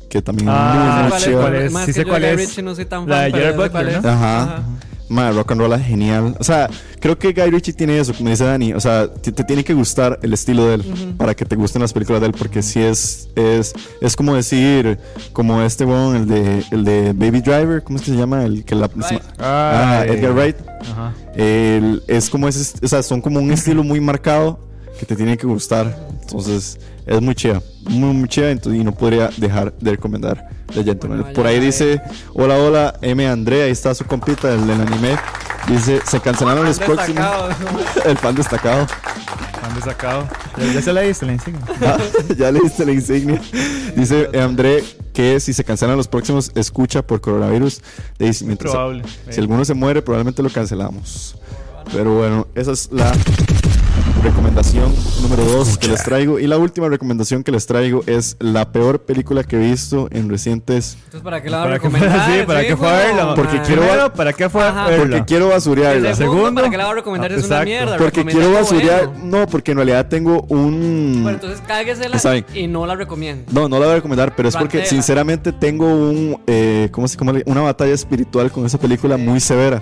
Que también ah, es muy chido. Sí sé cuál es. No soy tan la fan, de Gerard Butler, ¿no? Ajá. Ajá. Madre, Rock and Roll es genial. O sea, creo que Guy Ritchie tiene eso, como dice Dani. O sea, te, te tiene que gustar el estilo de él uh-huh. para que te gusten las películas de él. Porque sí es es, es como decir, como este bon, el de el de Baby Driver, ¿cómo es que se llama? El que la Wright. Ah, Edgar Wright. Ajá. El, es como ese, o sea, son como un estilo muy marcado que te tiene que gustar. Entonces es muy chida, muy, muy chida, y no podría dejar de recomendar The Gentleman. Bueno, por ahí dice, hola, hola, M. Andrea, ahí está su compita, el del anime. Dice, se cancelaron los próximos. El fan destacado. El fan destacado. Ya, ya se le diste la insignia. Ah, ya le diste la insignia. Dice eh, André que si se cancelan los próximos, escucha por coronavirus. Dice, mientras, probable. Si eh. alguno se muere, probablemente lo cancelamos. Pero bueno, esa es la... recomendación número dos que les traigo. Y la última recomendación que les traigo es la peor película que he visto en recientes. Entonces, ¿para qué la van a recomendar? Sí, ¿para qué fue a verla? Porque quiero ba- ¿para qué fue a verla? Porque quiero basurearla. Segundo, ¿para qué la van a recomendar? Es una mierda. Porque quiero basurear. No, porque en realidad tengo un... Bueno, entonces cáguesela y no la recomiendo. No, no la voy a recomendar, pero es porque sinceramente tengo un eh, ¿cómo se cómo le... una batalla espiritual con esa película muy severa.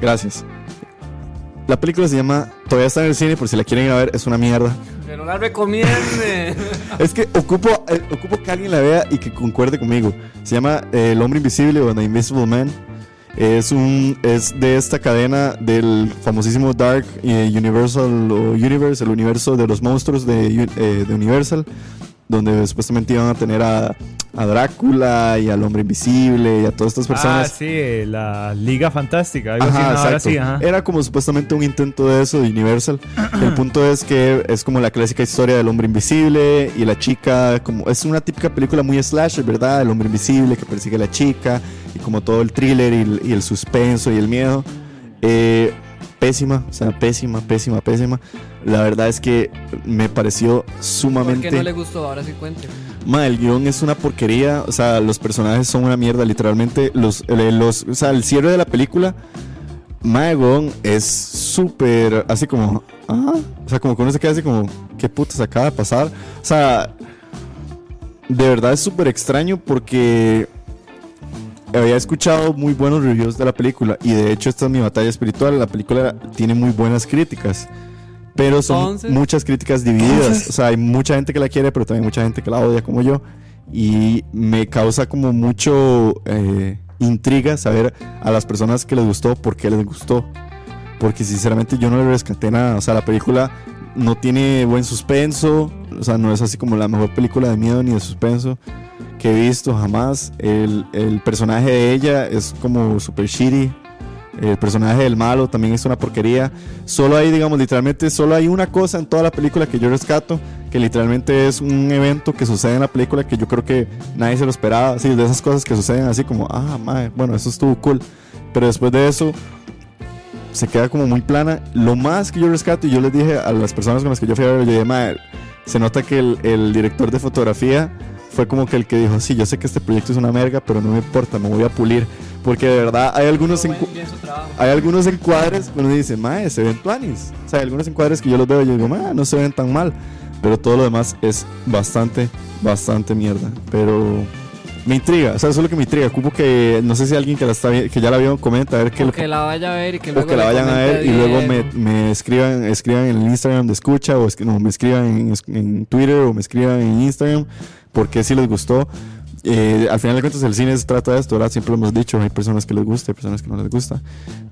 Gracias. La película se llama... Todavía está en el cine, por si la quieren ir a ver, es una mierda. Pero la recomiende. Es que ocupo, eh, ocupo que alguien la vea y que concuerde conmigo. Se llama eh, El Hombre Invisible o The Invisible Man. Es un es de esta cadena del famosísimo Dark eh, Universal o Universe, el universo de los monstruos de, eh, de Universal, donde supuestamente iban a tener a, a Drácula y al Hombre Invisible y a todas estas personas. Ah, sí, la Liga Fantástica. Algo ajá, así, no, ahora sí, ajá. Era como supuestamente un intento de eso, de Universal. El punto es que es como la clásica historia del Hombre Invisible y la chica, como es una típica película muy slasher, ¿verdad? El Hombre Invisible que persigue a la chica y como todo el thriller y el, y el suspenso y el miedo. Eh... Pésima, o sea, pésima, pésima, pésima. La verdad es que me pareció sumamente... ¿Por qué no le gustó? Ahora sí cuente. Ma, el guión es una porquería. O sea, los personajes son una mierda, literalmente. Los, los, o sea, el cierre de la película, ma, el guión es súper... Así como... ¿ah? O sea, como que uno se queda así como... ¿Qué putas acaba de pasar? O sea, de verdad es súper extraño porque... había escuchado muy buenos reviews de la película y de hecho esta es mi batalla espiritual. La película tiene muy buenas críticas, pero son Entonces, muchas críticas divididas. O sea, hay mucha gente que la quiere, pero también mucha gente que la odia como yo, y me causa como mucho eh, intriga saber a las personas que les gustó por qué les gustó, porque sinceramente yo no le rescaté nada. O sea, la película no tiene buen suspenso. O sea, no es así como la mejor película de miedo ni de suspenso que he visto jamás. El, el personaje de ella es como super shitty. El personaje del malo también es una porquería. Solo hay, digamos, literalmente solo hay una cosa en toda la película que yo rescato, que literalmente es un evento que sucede en la película que yo creo que nadie se lo esperaba. Así, de esas cosas que suceden así como, ah, madre, bueno, eso estuvo cool. Pero después de eso se queda como muy plana. Lo más que yo rescato, y yo les dije a las personas con las que yo fui a ver, yo dije, madre, se nota que el, el director de fotografía fue como que el que dijo, sí, yo sé que este proyecto es una merga, pero no me importa, me voy a pulir. Porque de verdad hay algunos, encu- hay algunos encuadres que uno dice, mae, se ven tuanis. O sea, hay algunos encuadres que yo los veo y yo digo, mae, no se ven tan mal. Pero todo lo demás es bastante, bastante mierda. Pero me intriga, o sea, eso es lo que me intriga. Como que, no sé si alguien que, la está, que ya la vio comenta, a ver que, o lo, que la vaya a ver y que luego que la vayan a ver y luego me, me escriban, escriban en el Instagram de escucha, o es, no, me escriban en, en Twitter o me escriban en Instagram. Porque si les gustó, eh, al final de cuentas el cine se trata de esto, ¿verdad? Siempre lo hemos dicho, hay personas que les gusta, hay personas que no les gusta.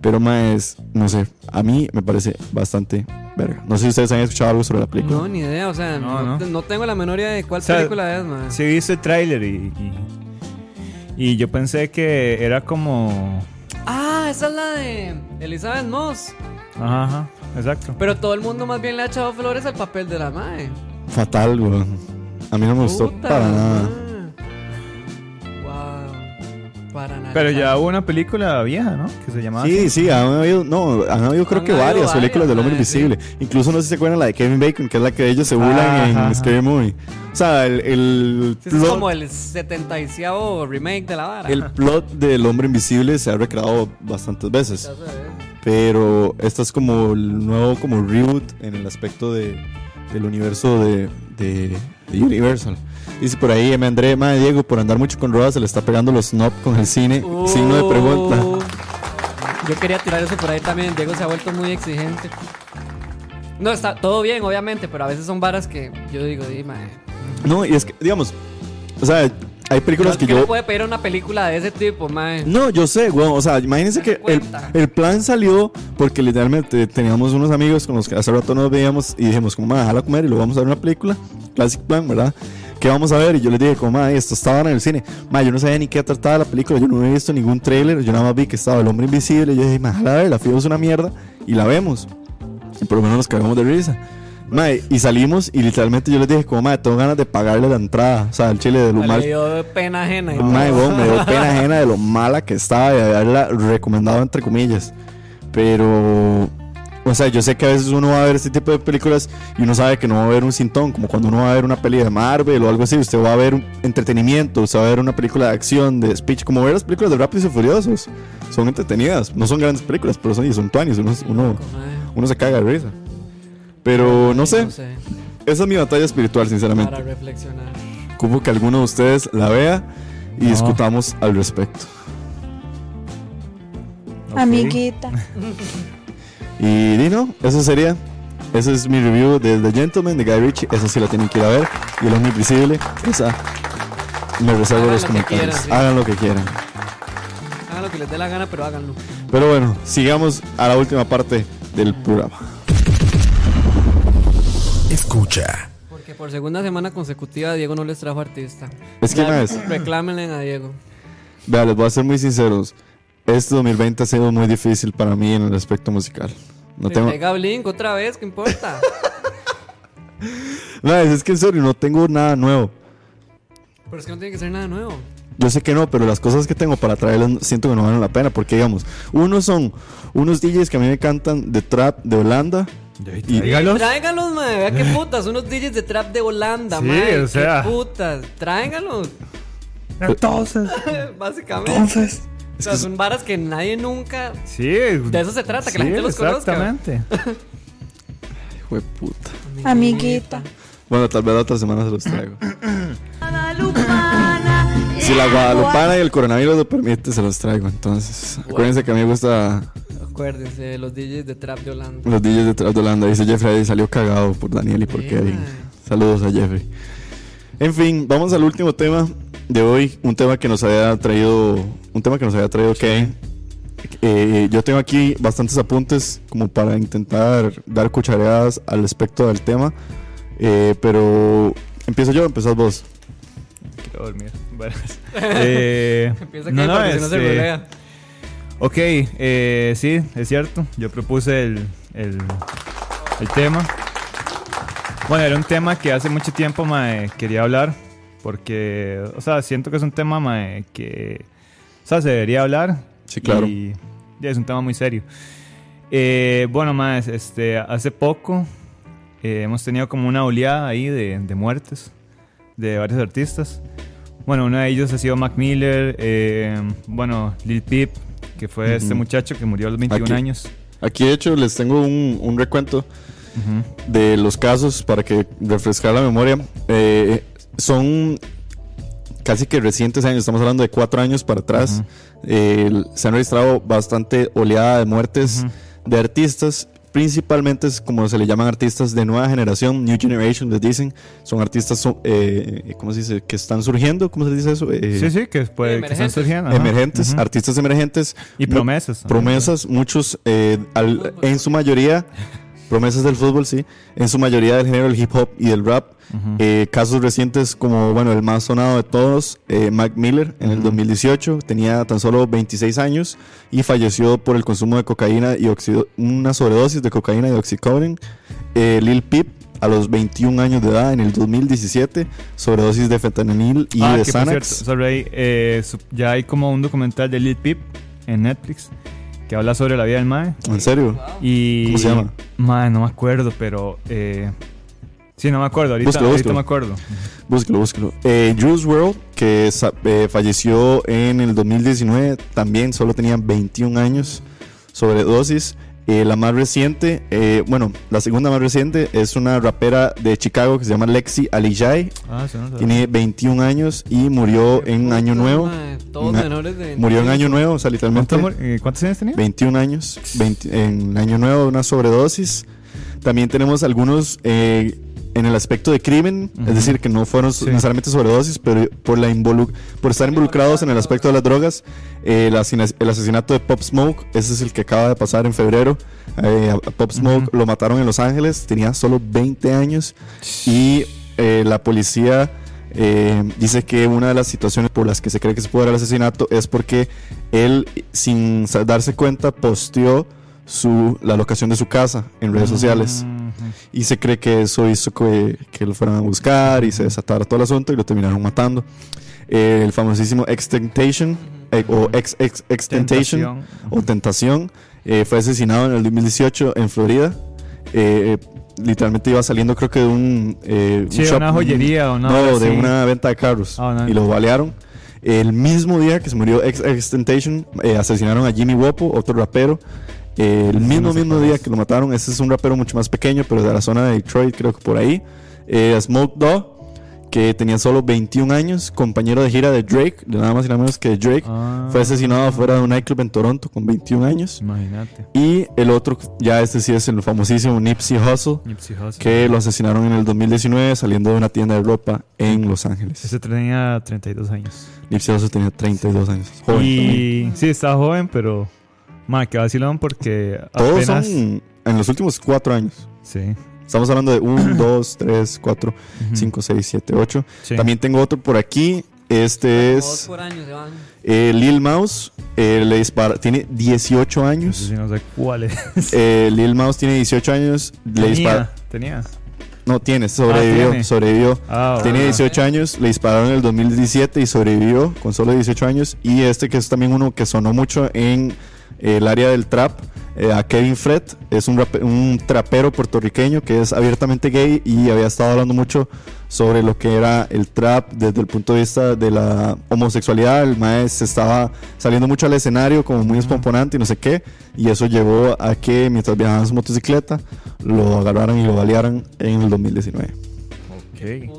Pero más, no sé, a mí me parece bastante verga. No sé si ustedes han escuchado algo sobre la película. No, ni idea, o sea, no, no, no. no tengo la menor idea de cuál o sea, película es, man. Sí, hice tráiler y, y, y yo pensé que era como... Ah, esa es la de Elizabeth Moss. Ajá, ajá, exacto. Pero todo el mundo más bien le ha echado flores al papel de la mae. Fatal, güey. A mí no me gustó Puta, para nada. Wow. Para nada. Pero ya hubo una película vieja, ¿no? Que se llamaba. Sí, así. sí, han habido, no, han habido creo han que habido varias películas del hombre invisible. Sí. Incluso no sé si se acuerdan la de Kevin Bacon, que es la que ellos se bulan ah, en ajá, Scary Movie. O sea, el, el sí, plot, es como el setentavo remake de la vara. El plot del hombre invisible se ha recreado bastantes veces. Pero esta es como el nuevo como reboot en el aspecto de del universo de, de, de Universal. Dice por ahí, me André, madre Diego, por andar mucho con Rodas se le está pegando los snob con el cine. Uh, signo de pregunta. Yo quería tirar eso por ahí también. Diego se ha vuelto muy exigente. No, está todo bien, obviamente, pero a veces son varas que yo digo, dime. No, y es que, digamos, o sea, hay películas no, que, que yo... No puede pedir una película de ese tipo, mae. No, yo sé, güey. O sea, imagínense que el, el plan salió porque literalmente teníamos unos amigos con los que hace rato nos veíamos y dijimos, como, mae, déjala comer y luego vamos a ver una película. Classic plan, ¿verdad? ¿Qué vamos a ver? Y yo les dije, como, mae, esto estaba en el cine. Mae, yo no sabía ni qué trataba la película. Yo no había visto ningún tráiler. Yo nada más vi que estaba El Hombre Invisible. Y yo dije, mae, déjala ver, la fijo es una mierda. Y la vemos. Y por lo menos nos cagamos de risa. Mae, y salimos y literalmente yo les dije como mae, tengo ganas de pagarle la entrada. O sea, el chile de lo malo. Me dio pena ajena. Mae, bon, me dio pena ajena de lo mala que estaba de haberla recomendado entre comillas. Pero, o sea, yo sé que a veces uno va a ver este tipo de películas y uno sabe que no va a ver un sintón, como cuando uno va a ver una peli de Marvel o algo así. Usted va a ver un entretenimiento, usted va a ver una película de acción, de speech, como ver las películas de Rápidos y Furiosos. Son entretenidas, no son grandes películas, pero son, son tuanis. Uno, uno, uno se caga de risa. Pero no sé. no sé, esa es mi batalla espiritual, sinceramente. Para reflexionar. Como que alguno de ustedes la vea y no. discutamos al respecto. Okay. Amiguita. Y Dino, eso sería. Ese es mi review de The Gentleman de Guy Ritchie. Esa sí la tienen que ir a ver. Y El Hombre Invisible, esa. Me reservo los comentarios. Quieran, sí. Hagan lo que quieran. Hagan lo que les dé la gana, pero háganlo. Pero bueno, sigamos a la última parte del programa. Escucha. Porque por segunda semana consecutiva Diego no les trajo artista. Es que no es. Reclámenle a Diego. Vea, les voy a ser muy sinceros. Este dos mil veinte ha sido muy difícil para mí en el aspecto musical. No tengo... Pega Blink otra vez, ¿qué importa? No, es que en serio, no tengo nada nuevo. Pero es que no tiene que ser nada nuevo. Yo sé que no, pero las cosas que tengo para traerlas siento que no valen la pena. Porque digamos, unos son unos D Js que a mí me cantan de trap de Holanda. Y tráigalos, tráigalos, mae, vea qué putas, unos D Js de trap de Holanda, sí, mae, o sea, qué putas, tráigalos. Entonces, básicamente. Entonces, o sea, son varas que nadie nunca. Sí, de eso se trata, sí, que la gente los conozca. Exactamente. Ay, jueputa. Amiguita. Bueno, tal vez la otra semana se los traigo. Si la guadalupana y el coronavirus lo permite, se los traigo. Entonces, bueno, acuérdense que a mí me gusta. Acuérdense, los D Js de trap de Holanda. Los D Js de trap de Holanda. Dice Jeffrey, salió cagado por Daniel y por yeah. Kevin. Saludos a Jeffrey. En fin, vamos al último tema de hoy. Un tema que nos había traído Un tema que nos había traído sí. Kevin. eh, Yo tengo aquí bastantes apuntes como para intentar dar cuchareadas al respecto del tema. eh, Pero empiezo yo, empezás vos. Quiero dormir. Bueno, eh, empieza Kevin, no, no, porque si no se golea. Ok, eh, sí, es cierto. Yo propuse el, el, el tema. Bueno, era un tema que hace mucho tiempo mae, quería hablar. Porque, o sea, siento que es un tema mae, que, o sea, se debería hablar. Sí, claro. Y, y es un tema muy serio. eh, Bueno, mae, este, hace poco eh, hemos tenido como una oleada ahí de, de muertes de varios artistas. Bueno, uno de ellos ha sido Mac Miller. eh, Bueno, Lil Peep, que fue uh-huh. este muchacho que murió a los veintiún aquí, años. Aquí de hecho les tengo un, un recuento uh-huh. de los casos para que refrescar la memoria. eh, Son casi que recientes años, estamos hablando de cuatro años para atrás. uh-huh. eh, Se han registrado bastante oleada de muertes uh-huh. de artistas. Principalmente es como se le llaman artistas de nueva generación, New Generation les dicen. Son artistas, eh, ¿cómo se dice? Que están surgiendo, ¿cómo se dice eso? Eh, sí, sí, que, puede, que están surgiendo. Ajá. Emergentes, uh-huh. artistas emergentes. Y promesas. Mu- promesas, muchos, eh, al, en su mayoría, promesas del fútbol, sí. En su mayoría del género del hip hop y del rap. Uh-huh. Eh, casos recientes como, bueno, el más sonado de todos, eh, Mac Miller, en uh-huh. el dos mil dieciocho, tenía tan solo veintiséis años y falleció por el consumo de cocaína y oxido- una sobredosis de cocaína y oxycodone. eh, Lil Peep, a los veintiún años de edad en el dos mil diecisiete, sobredosis de fentanil y ah, de Xanax. Sobre ahí, eh, ya hay como un documental de Lil Peep en Netflix que habla sobre la vida del mae. ¿En serio? Y, ¿cómo se llama? Mae, no me acuerdo, pero... Eh, sí, no me acuerdo, ahorita, búsquelo, ahorita búsquelo. me acuerdo. Búsquelo, búsquelo. Eh, Juice world, que eh, falleció en el dos mil diecinueve, también solo tenía veintiún años, sobredosis. Eh, la más reciente, eh, bueno, la segunda más reciente es una rapera de Chicago que se llama Lexi Alijay. Ah, sí, no, no. Tiene veintiún años y murió en Año Nuevo. Todos menores de veinte. Murió en Año Nuevo, o sea, literalmente. ¿Cuántos años tenía? veintiún años. veinte, en Año Nuevo, una sobredosis. También tenemos algunos... Eh, en el aspecto de crimen, uh-huh. es decir, que no fueron sí. necesariamente sobredosis, pero por la involu- por estar involucrados en el aspecto de las drogas, eh, el, asina- el asesinato de Pop Smoke, ese es el que acaba de pasar en febrero. Eh, a Pop Smoke uh-huh. lo mataron en Los Ángeles, tenía solo veinte años y eh, la policía eh, dice que una de las situaciones por las que se cree que se pudo dar el asesinato es porque él, sin darse cuenta, posteó su, la locación de su casa en redes uh-huh. sociales. Y se cree que eso hizo que, que lo fueran a buscar y se desatara todo el asunto y lo terminaron matando. Eh, el famosísimo XXXTentacion eh, o XXXTentacion o Tentación eh, fue asesinado en el dos mil dieciocho en Florida. Eh, literalmente iba saliendo, creo que de un, eh, sí, un shop, una joyería o nada. No, de sí. una venta de carros oh, no, y lo balearon. El mismo día que se murió XXXTentacion, eh, asesinaron a Jimmy Wopo, otro rapero. Eh, el mismo mismo día que lo mataron, este es un rapero mucho más pequeño, pero de la zona de Detroit, creo que por ahí. Eh, Smoke Dogg, que tenía solo veintiún años, compañero de gira de Drake, de nada más y nada menos que Drake, ah, fue asesinado afuera de un nightclub en Toronto con veintiún años. Imagínate. Y el otro, ya este sí es el famosísimo Nipsey Hussle, Nipsey Hussle, que lo asesinaron en el dos mil diecinueve saliendo de una tienda de ropa en Los Ángeles. Ese tenía treinta y dos años. Nipsey Hussle tenía treinta y dos años. Joven. Y también. Sí, estaba joven, pero. Ma, que vacilón porque apenas... Todos son en los últimos cuatro años. Sí. Estamos hablando de uno, dos, tres, cuatro, cinco, seis, siete, ocho. También tengo otro por aquí. Este es... Dos por año se van. Eh, Lil Mouse. Eh, le dispara... Tiene dieciocho años. No sé, si no sé cuál es. Eh, Lil Mouse tiene dieciocho años. Le dispara... Tenía. No, tiene. Sobrevivió. Ah, ¿tiene? Sobrevivió. Ah, tiene ah, dieciocho años. Le dispararon en el dos mil diecisiete y sobrevivió con solo dieciocho años. Y este que es también uno que sonó mucho en... el área del trap, eh, a Kevin Fred, es un, rap, un trapero puertorriqueño que es abiertamente gay y había estado hablando mucho sobre lo que era el trap desde el punto de vista de la homosexualidad. El maestro estaba saliendo mucho al escenario como muy espomponante y no sé qué, y eso llevó a que mientras viajaban en su motocicleta lo agarraran y lo balearan en el dos mil diecinueve. Ok.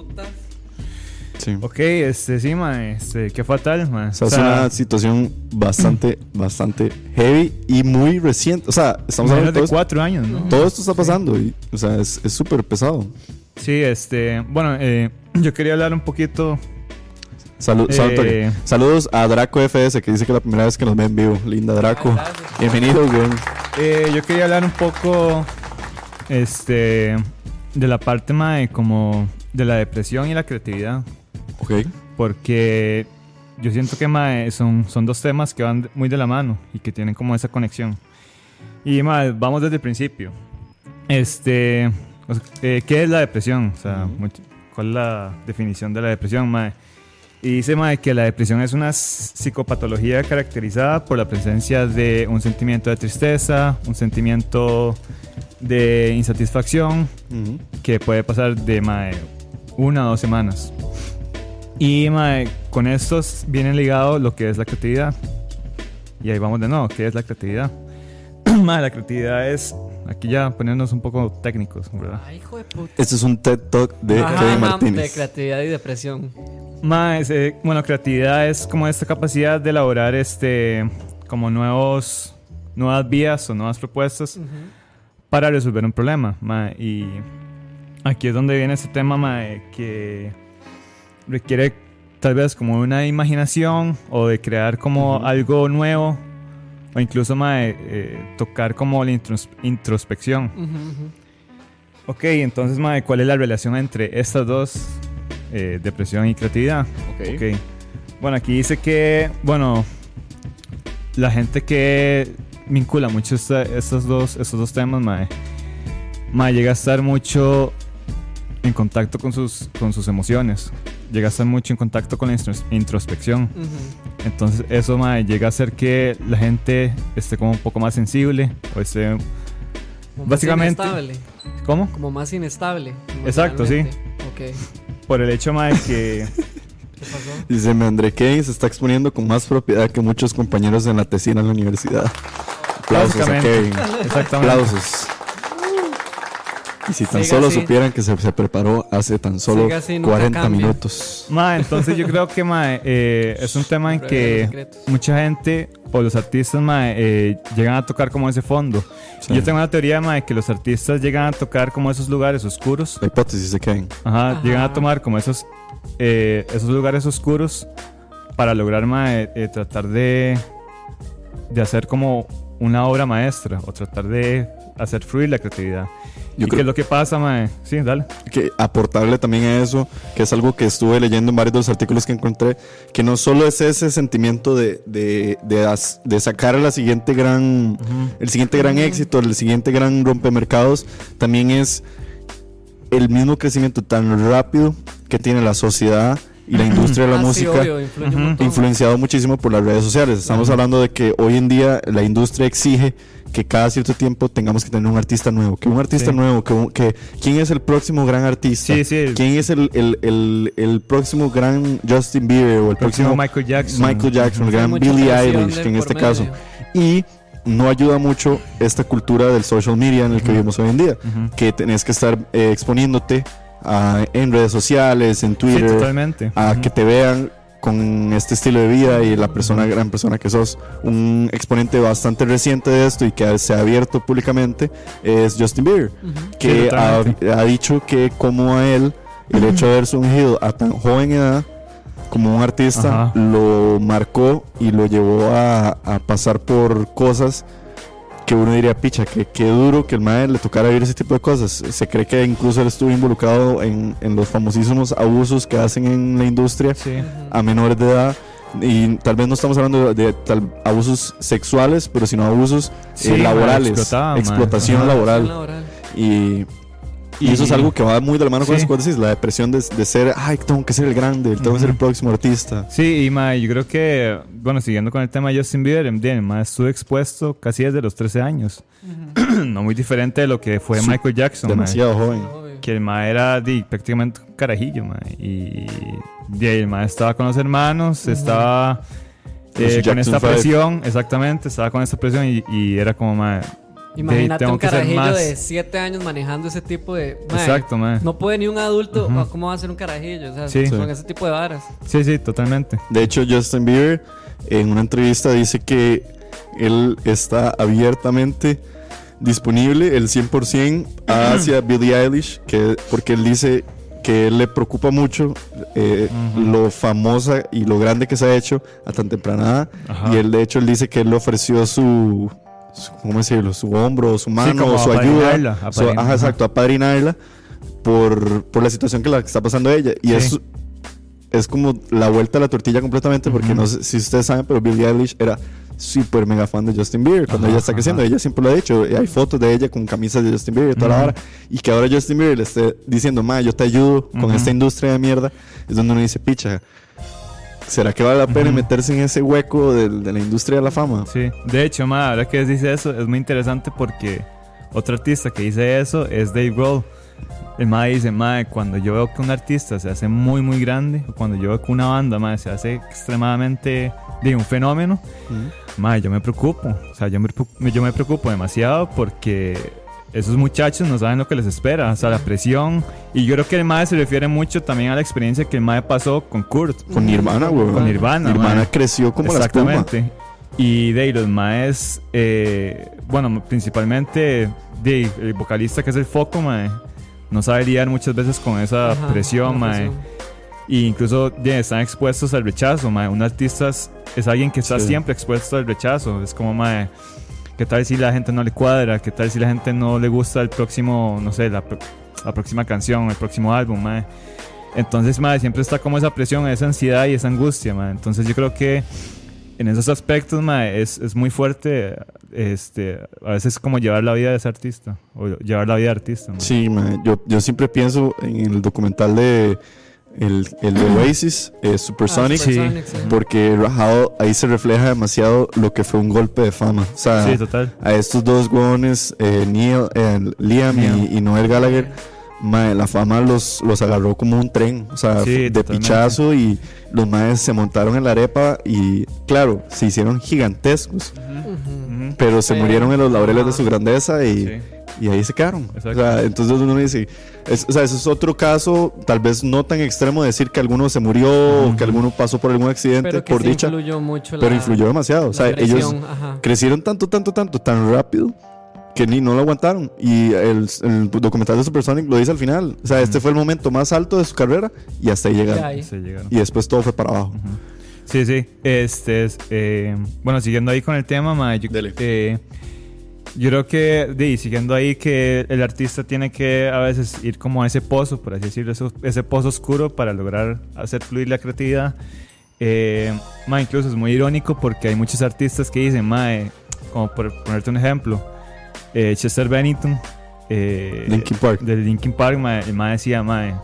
Sí. Ok, este, sí, ma, este, qué fatal, ma. O sea, o sea, es una situación bastante, bastante heavy y muy reciente. O sea, estamos hablando de todo cuatro esto, años, ¿no? Todo esto está pasando sí. y, o sea, es súper pesado. Sí, este, bueno, eh, yo quería hablar un poquito. Salud, eh, salto, saludos a Draco F S, que dice que es la primera vez que nos ve en vivo. Linda Draco, ay, bienvenidos, güey. Eh, yo quería hablar un poco, este, de la parte, ma, de como de la depresión y la creatividad. Okay. Porque yo siento que mae, son, son dos temas que van muy de la mano y que tienen como esa conexión. Y mae, vamos desde el principio. Este, eh, ¿qué es la depresión? O sea, uh-huh. ¿Cuál es la definición de la depresión, mae? Y dice mae, que la depresión es una psicopatología caracterizada por la presencia de un sentimiento de tristeza, un sentimiento de insatisfacción uh-huh. que puede pasar de mae, una o dos semanas. Y mae, con estos viene ligado lo que es la creatividad. Y ahí vamos de nuevo, ¿qué es la creatividad? Mae, la creatividad es, aquí ya poniéndonos un poco técnicos, ¿verdad? Ay, hijo de puta. Esto es un TED Talk de ajá, Kevin Martínez. De creatividad y depresión. Mae, eh, bueno, creatividad es como esta capacidad de elaborar este, como nuevos, nuevas vías o nuevas propuestas uh-huh. para resolver un problema. Mae, y aquí es donde viene este tema, mae, que requiere tal vez como una imaginación o de crear como uh-huh. algo nuevo o incluso mae, eh, tocar como la intros- introspección. Uh-huh, uh-huh. Ok, entonces mae, ¿cuál es la relación entre estas dos, eh, depresión y creatividad? Okay. Okay. Bueno, aquí dice que, bueno, la gente que vincula mucho esta, estos, dos, estos dos temas mae, mae, llega a estar mucho en contacto con sus, con sus emociones, llega a estar mucho en contacto con la introspección. Uh-huh. Entonces eso, mae, llega a hacer que la gente esté como un poco más sensible o esté como básicamente más inestable. ¿Cómo? Como más inestable. Exacto, sí. Okay. Por el hecho, mae, que ¿qué pasó? Dice André Kane se está exponiendo con más propiedad que muchos compañeros en la tesina en la universidad. Aplausos a Kevin. Exactamente. Aplausos. Y si tan Siga solo así. supieran que se, se preparó hace tan solo cuarenta minutos. Ma, entonces yo creo que ma, eh, es un tema en que mucha gente o los artistas ma, eh, llegan a tocar como ese fondo. Sí. Yo tengo una teoría ma, de que los artistas llegan a tocar como esos lugares oscuros. La hipótesis de Kevin. Ajá, Ajá. Llegan a tomar como esos, eh, esos lugares oscuros para lograr ma, eh, tratar de, de hacer como una obra maestra o tratar de hacer fluir la creatividad. Yo ¿Y creo, qué es lo que pasa, mae? Sí, dale. Que aportarle también a eso, que es algo que estuve leyendo en varios de los artículos que encontré, que no solo es ese sentimiento de, de, de, as, de sacar la siguiente gran, uh-huh. el siguiente gran éxito, el siguiente gran rompemercados, también es el mismo crecimiento tan rápido que tiene la sociedad y la industria de la ah, música, sí, obvio, uh-huh. influenciado muchísimo por las redes sociales. Estamos uh-huh. hablando de que hoy en día la industria exige que cada cierto tiempo tengamos que tener un artista nuevo, que un artista sí. nuevo, que, un, que quién es el próximo gran artista, sí, sí. quién es el, el, el, el próximo gran Justin Bieber o el, el próximo, próximo Michael Jackson, Michael Jackson uh-huh. el gran Billie Eilish en este medio. caso. Y no ayuda mucho esta cultura del social media en el que uh-huh. vivimos hoy en día, uh-huh. que tenés que estar eh, exponiéndote A, en redes sociales, en Twitter, sí, totalmente. a uh-huh. que te vean con este estilo de vida y la persona, gran persona que sos. Un exponente bastante reciente de esto y que se ha abierto públicamente es Justin Bieber, uh-huh. que sí, ha, ha dicho que como a él el uh-huh. hecho de haber surgido a tan joven edad como un artista uh-huh. lo marcó y lo llevó a, a pasar por cosas que uno diría, picha, que qué duro que el mae le tocara vivir ese tipo de cosas. Se cree que incluso él estuvo involucrado en, en los famosísimos abusos que hacen en la industria sí. a menores de edad. Y tal vez no estamos hablando de, de tal, abusos sexuales, pero sino abusos sí, eh, laborales, explotación Ajá, laboral. laboral. Y, y, y eso es algo que va muy de la mano sí. con las cosas, la depresión de, de ser, ay, tengo que ser el grande, tengo uh-huh. que ser el próximo artista. Sí, y mae, yo creo que, bueno, siguiendo con el tema de Justin Bieber, el mae estuvo expuesto casi desde los trece años. Uh-huh. No muy diferente de lo que fue sí, Michael Jackson. Demasiado mae. joven. Que el mae era di, prácticamente un carajillo, mae. Y, y el mae estaba con los hermanos, uh-huh. estaba eh, con esta five. presión, exactamente, estaba con esta presión y, y era como mae. Imagínate un carajillo más... de siete años manejando ese tipo de... Madre, Exacto, madre. No puede ni un adulto... Uh-huh. ¿Cómo va a ser un carajillo? O sea, sí, son sí. ese tipo de varas. Sí, sí, totalmente. De hecho, Justin Bieber en una entrevista dice que él está abiertamente disponible el cien por ciento hacia uh-huh. Billie Eilish, que, porque él dice que él le preocupa mucho eh, uh-huh. lo famosa y lo grande que se ha hecho a tan temprana edad. Uh-huh. Y él, de hecho, él dice que él le ofreció su... ¿Cómo decirlo? Su hombro, su mano, sí, como su ayuda. Su, ajá, ajá, exacto, apadrinarla por, por la situación que la que está pasando ella. Y sí. es, es como la vuelta a la tortilla completamente, porque uh-huh. no sé si ustedes saben, pero Billie Eilish era súper mega fan de Justin Bieber cuando ajá, ella está creciendo. Ajá. Ella siempre lo ha dicho. Hay fotos de ella con camisas de Justin Bieber y toda uh-huh. la hora. Y que ahora Justin Bieber le esté diciendo, ma, yo te ayudo con uh-huh. esta industria de mierda. Es donde uno dice, picha. ¿Será que vale la pena uh-huh. meterse en ese hueco de, de la industria de la fama? Sí, de hecho, ma, ahora que dice eso, es muy interesante porque otro artista que dice eso es Dave Grohl. El ma dice, ma, cuando yo veo que un artista se hace muy, muy grande, o cuando yo veo que una banda, ma, se hace extremadamente de un fenómeno, uh-huh. ma, yo me preocupo. O sea, yo me, yo me preocupo demasiado porque esos muchachos no saben lo que les espera, o sea, la presión. Y yo creo que el mae se refiere mucho también a la experiencia que el mae pasó con Kurt. Con Nirvana, güey. Con Nirvana. Nirvana mae. creció como la espuma. Exactamente. Y de ahí los maes, eh, bueno, principalmente de, el vocalista que es el foco, mae, no sabe lidiar muchas veces con esa Ajá, presión, mae. Y incluso de, están expuestos al rechazo, mae. Un artista es, es alguien que está sí. siempre expuesto al rechazo. Es como, mae... ¿Qué tal si la gente no le cuadra? ¿Qué tal si la gente no le gusta el próximo, no sé, la, la próxima canción, el próximo álbum, mae? Entonces, mae, siempre está como esa presión, esa ansiedad y esa angustia, mae. Entonces yo creo que en esos aspectos, mae, es, es muy fuerte este, a veces es como llevar la vida de ese artista, o llevar la vida de artista, ¿no? Sí, man, yo, yo siempre pienso en el documental de el, el de Oasis, eh, Supersonic, ah, Supersonic sí. Porque rajado, ahí se refleja demasiado lo que fue un golpe de fama, o sea, sí, total. A estos dos huevones, eh, Neil, eh, Liam Neil. Y, y Noel Gallagher, mae, la fama los, los agarró como un tren, o sea, sí, de totalmente. Pichazo, y los maes se montaron en la arepa y, claro, se hicieron gigantescos, uh-huh. pero se murieron en los laureles uh-huh. de su grandeza y, sí. y ahí se quedaron. O sea, entonces uno dice, es, o sea, eso es otro caso, tal vez no tan extremo de decir que alguno se murió uh-huh. o que alguno pasó por algún accidente, pero que por sí dicha, influyó mucho la, pero influyó demasiado, o sea, agresión, ellos ajá. crecieron tanto, tanto, tanto, tan rápido, que ni no lo aguantaron. Y el, el documental de Supersonic lo dice al final. O sea, este mm. fue el momento más alto de su carrera y hasta ahí llegaron. Sí, llegaron. Y después todo fue para abajo. Uh-huh. Sí, sí. Este es, eh, bueno, siguiendo ahí con el tema, ma, yo, eh, yo creo que, de, siguiendo ahí, que el artista tiene que a veces ir como a ese pozo, por así decirlo, ese, ese pozo oscuro para lograr hacer fluir la creatividad. Eh, ma, incluso es muy irónico porque hay muchos artistas que dicen, ma, eh, como por ponerte un ejemplo, Eh, Chester Bennington eh, Linkin Park. De Linkin Park, ma, el ma decía, ma,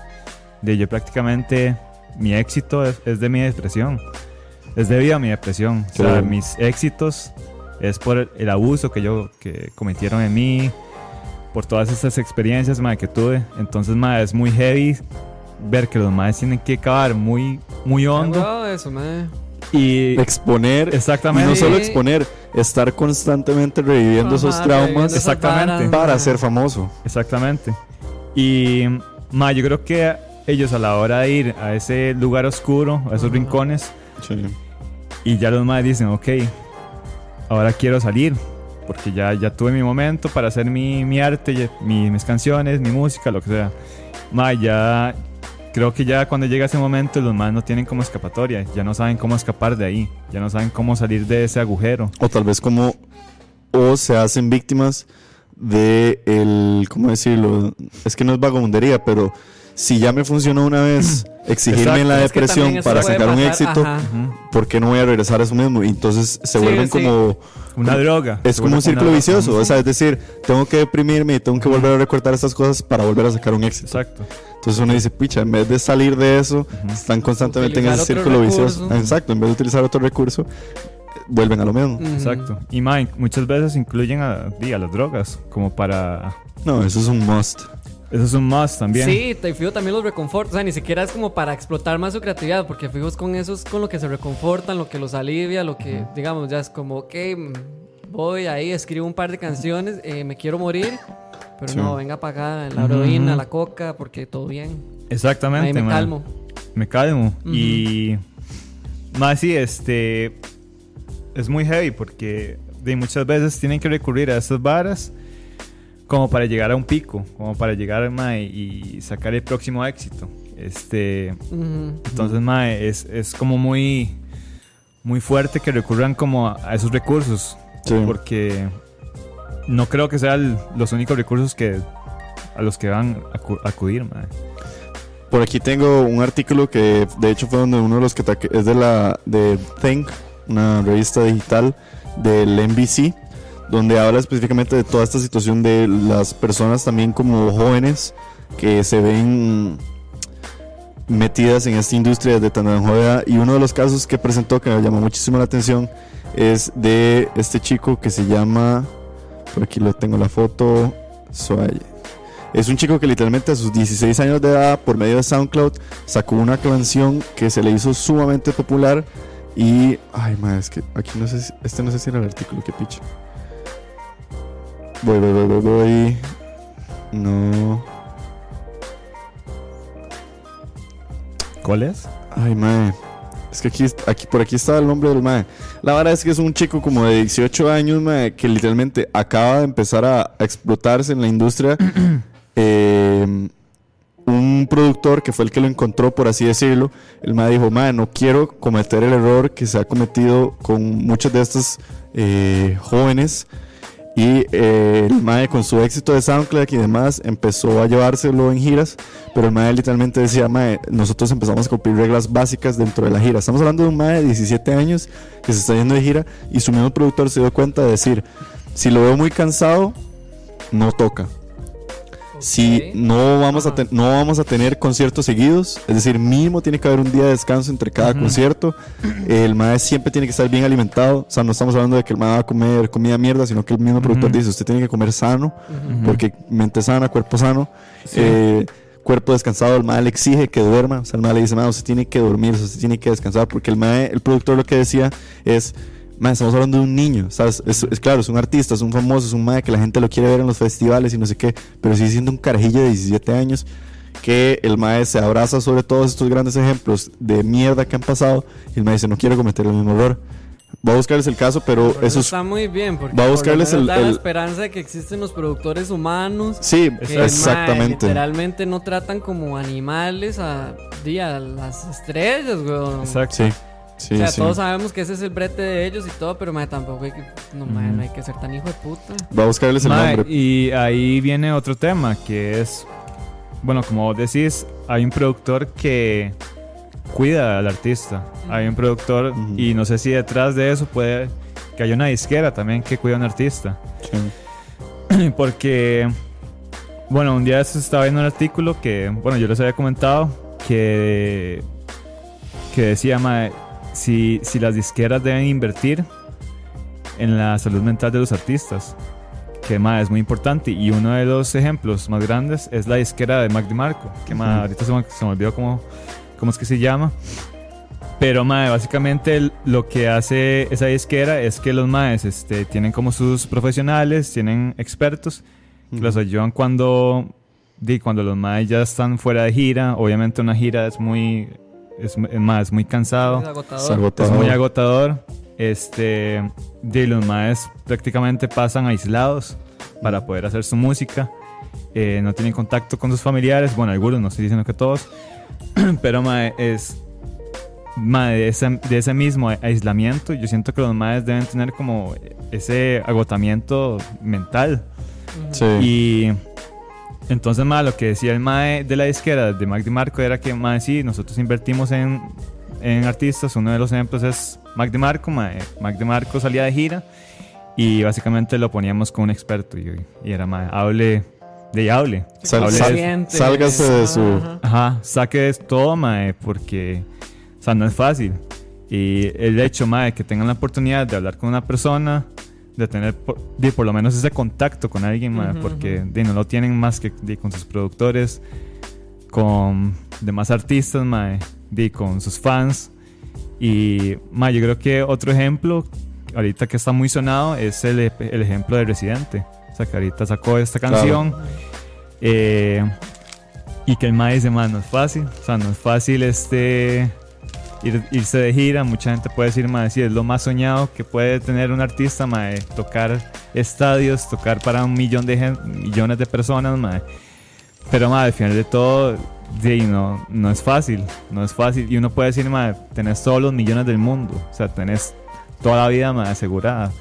de yo prácticamente mi éxito es, es de mi depresión, es debido a mi depresión, sí. O sea, mis éxitos es por el, el abuso que yo que cometieron en mí, por todas estas experiencias, ma, que tuve. Entonces, ma, es muy heavy ver que los maes tienen que cavar muy, muy hondo eso, ma. Y exponer, exactamente, y no solo exponer, estar constantemente reviviendo, ajá, esos traumas, exactamente, para ser famoso, exactamente. Y ma, yo creo que ellos a la hora de ir a ese lugar oscuro, a esos, ajá, rincones, sí. Y ya los más dicen, ok, ahora quiero salir porque ya, ya tuve mi momento para hacer mi, mi arte, mi, mis canciones, mi música, lo que sea. Ma, ya creo que ya cuando llega ese momento los más no tienen como escapatoria, ya no saben cómo escapar de ahí, ya no saben cómo salir de ese agujero. O tal vez como, o se hacen víctimas de el, ¿cómo decirlo? Es que no es vagabundería, pero si ya me funcionó una vez exigirme, exacto, la depresión para sacar pasar, un éxito, ajá, ¿por qué no voy a regresar a eso mismo? Y entonces se sí, vuelven sí. como una como, droga. Es como un círculo vicioso, o sea, es decir, tengo que deprimirme y tengo que volver a recortar estas cosas para volver a sacar un éxito. Exacto. Entonces uno dice, pucha, en vez de salir de eso, uh-huh. están constantemente utilizar en ese círculo recurso. vicioso. Exacto, en vez de utilizar otro recurso, vuelven a lo mismo. Uh-huh. Exacto. Y man, muchas veces incluyen a, a las drogas como para... No, eso es un must. Eso es un must también. Sí, te fijo, también los reconforta. O sea, ni siquiera es como para explotar más su creatividad, porque fijos con eso es con lo que se reconfortan, lo que los alivia, lo que, uh-huh. digamos, ya es como, ok, voy ahí, escribo un par de canciones, eh, me quiero morir, pero sí. no, venga para acá, la heroína, uh-huh. la coca, porque todo bien. Exactamente. Ahí me man. calmo. Me calmo. Uh-huh. Y más sí, este... es muy heavy porque de muchas veces tienen que recurrir a estas varas como para llegar a un pico, como para llegar, mae, y sacar el próximo éxito. Este, uh-huh. Entonces, mae, es, es como muy, muy fuerte que recurran como a, a esos recursos. Sí. Porque no creo que sean los únicos recursos que, a los que van a acudir, mae. Por aquí tengo un artículo que de hecho fue donde uno de los que taque, es de la de Think, una revista digital del N B C, donde habla específicamente de toda esta situación de las personas también como jóvenes que se ven metidas en esta industria desde tan joven edad. Y uno de los casos que presentó que me llamó muchísimo la atención es de este chico que se llama, por aquí lo tengo la foto, Soaye. Es un chico que literalmente a sus dieciséis años de edad, por medio de SoundCloud, sacó una canción que se le hizo sumamente popular. Y, ay, madre, es que aquí no sé, si, este no sé si era el artículo, que picha. Voy, voy, voy, voy, voy. No. ¿Cuál es? Ay, madre. Es que aquí, aquí, por aquí estaba el nombre del madre. La verdad es que es un chico como de dieciocho años, madre, que literalmente acaba de empezar a, a explotarse en la industria. eh. Un productor que fue el que lo encontró, por así decirlo, el mae dijo, mae, no quiero cometer el error que se ha cometido con muchos de estos eh, jóvenes. Y eh, el mae, con su éxito de SoundCloud y demás, empezó a llevárselo en giras. Pero el mae literalmente decía, mae, nosotros empezamos a cumplir reglas básicas dentro de la gira. Estamos hablando de un mae de diecisiete años que se está yendo de gira, y su mismo productor se dio cuenta de decir, Si lo veo muy cansado, no toca. Okay. Si no vamos, ah. a no vamos a tener conciertos seguidos, es decir, mínimo tiene que haber un día de descanso entre cada uh-huh. concierto. El mae siempre tiene que estar bien alimentado. O sea, no estamos hablando de que el mae va a comer comida mierda, sino que el mismo uh-huh. productor dice, usted tiene que comer sano, uh-huh. porque mente sana, cuerpo sano. Sí. Eh, cuerpo descansado, el mae le exige que duerma. O sea, el mae le dice, mae, usted tiene que dormir, usted tiene que descansar, porque el mae, el productor lo que decía es, mae, estamos hablando de un niño, ¿sabes? Es, es claro, es un artista, es un famoso, es un mae que la gente lo quiere ver en los festivales y no sé qué, pero sigue siendo un carajillo de diecisiete años, que el mae se abraza sobre todos estos grandes ejemplos de mierda que han pasado, y el mae dice, no quiero cometer el mismo error. Va a buscarles el caso, pero, pero eso está es, muy bien, porque va a buscarles por lo menos el, el, da la esperanza de que existen los productores humanos. Sí, que, exactamente. Mae, literalmente no tratan como animales a, a las estrellas, weón. Exacto. Sí, sí, o sea, sí. Todos sabemos que ese es el brete de ellos y todo, pero mae, tampoco hay que, no, mm. mae, no hay que ser tan hijo de puta. Va a buscarles el mae, nombre. Y ahí viene otro tema, que es, bueno, como vos decís, hay un productor que cuida al artista, hay un productor uh-huh. y no sé si detrás de eso puede que haya una disquera también que cuida a un artista, sí. Porque bueno, un día estaba viendo un artículo que, bueno, yo les había comentado que que decía, mae, si, si las disqueras deben invertir en la salud mental de los artistas, que mae, es muy importante, y uno de los ejemplos más grandes es la disquera de Mac DeMarco, que mae, uh-huh. ahorita se me, se me olvidó cómo ¿Cómo es que se llama? Pero, mae, básicamente lo que hace esa disquera es que los maes este, tienen como sus profesionales, tienen expertos que mm. los ayudan cuando, cuando los maes ya están fuera de gira. Obviamente una gira es muy, es, mae, es muy cansado, es agotador. Es agotador. Es muy agotador. Este, y los maes prácticamente pasan aislados para poder hacer su música. Eh, no tienen contacto con sus familiares. Bueno, algunos, no estoy diciendo que todos. Pero mae, es mae, de, ese, de ese mismo aislamiento, yo siento que los maes deben tener como ese agotamiento mental. Sí. Y entonces, mae, lo que decía el mae de la disquera de Mac DeMarco era que, mae, sí, nosotros invertimos en, en artistas. Uno de los ejemplos es Mac DeMarco. Mae, Mac DeMarco salía de gira y básicamente lo poníamos con un experto. Y, y era, mae, hable... De hable, Sal, sal, sálgase de su... Ajá, saque todo, mae, porque... O sea, no es fácil. Y el hecho, mae, que tengan la oportunidad de hablar con una persona, de tener por, de por lo menos ese contacto con alguien, mae, uh-huh, porque de, no lo tienen más que de, con sus productores, con demás artistas, mae, de, con sus fans. Y, mae, yo creo que otro ejemplo, ahorita que está muy sonado, es el, el ejemplo de Residente. O sea, que ahorita sacó esta canción, claro. eh, y que el mae dice, mae, no es fácil. O sea, no es fácil este, ir, irse de gira. Mucha gente puede decir, mae, sí, es lo más soñado que puede tener un artista, mae, tocar estadios, tocar para un millón de gente, millones de personas, mae. Pero, mae, al final de todo, sí, no, no es fácil, no es fácil. Y uno puede decir, mae, tenés todos los millones del mundo, o sea, tenés toda la vida, mae, asegurada.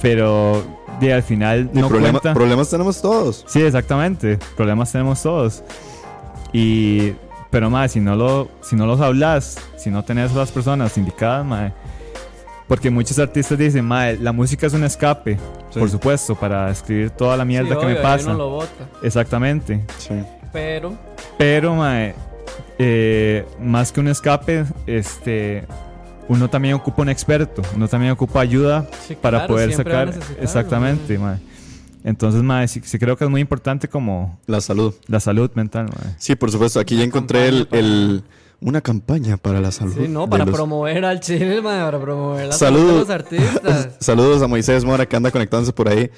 Pero de, al final no problema, cuenta. Problemas tenemos todos. Sí, exactamente. Problemas tenemos todos. Y, pero, mae, si no, lo, si no los hablas, si no tenés a las personas indicadas, mae. Porque muchos artistas dicen, mae, la música es un escape, sí, por supuesto, para escribir toda la mierda, sí, que obvio, me pasa. Uno lo bota. Exactamente. Sí. Pero. Pero, mae, eh, más que un escape, este... uno también ocupa un experto, uno también ocupa ayuda, sí, para claro, poder sacar. Exactamente, mae. Entonces, mae, sí, sí creo que es muy importante como... La salud. La salud mental, mae. Sí, por supuesto. Aquí ya encontré el, el, una campaña para la salud. Sí, no, para los... promover al chile, mae, para promover la salud de los artistas. Saludos a Moisés Mora, que anda conectándose por ahí.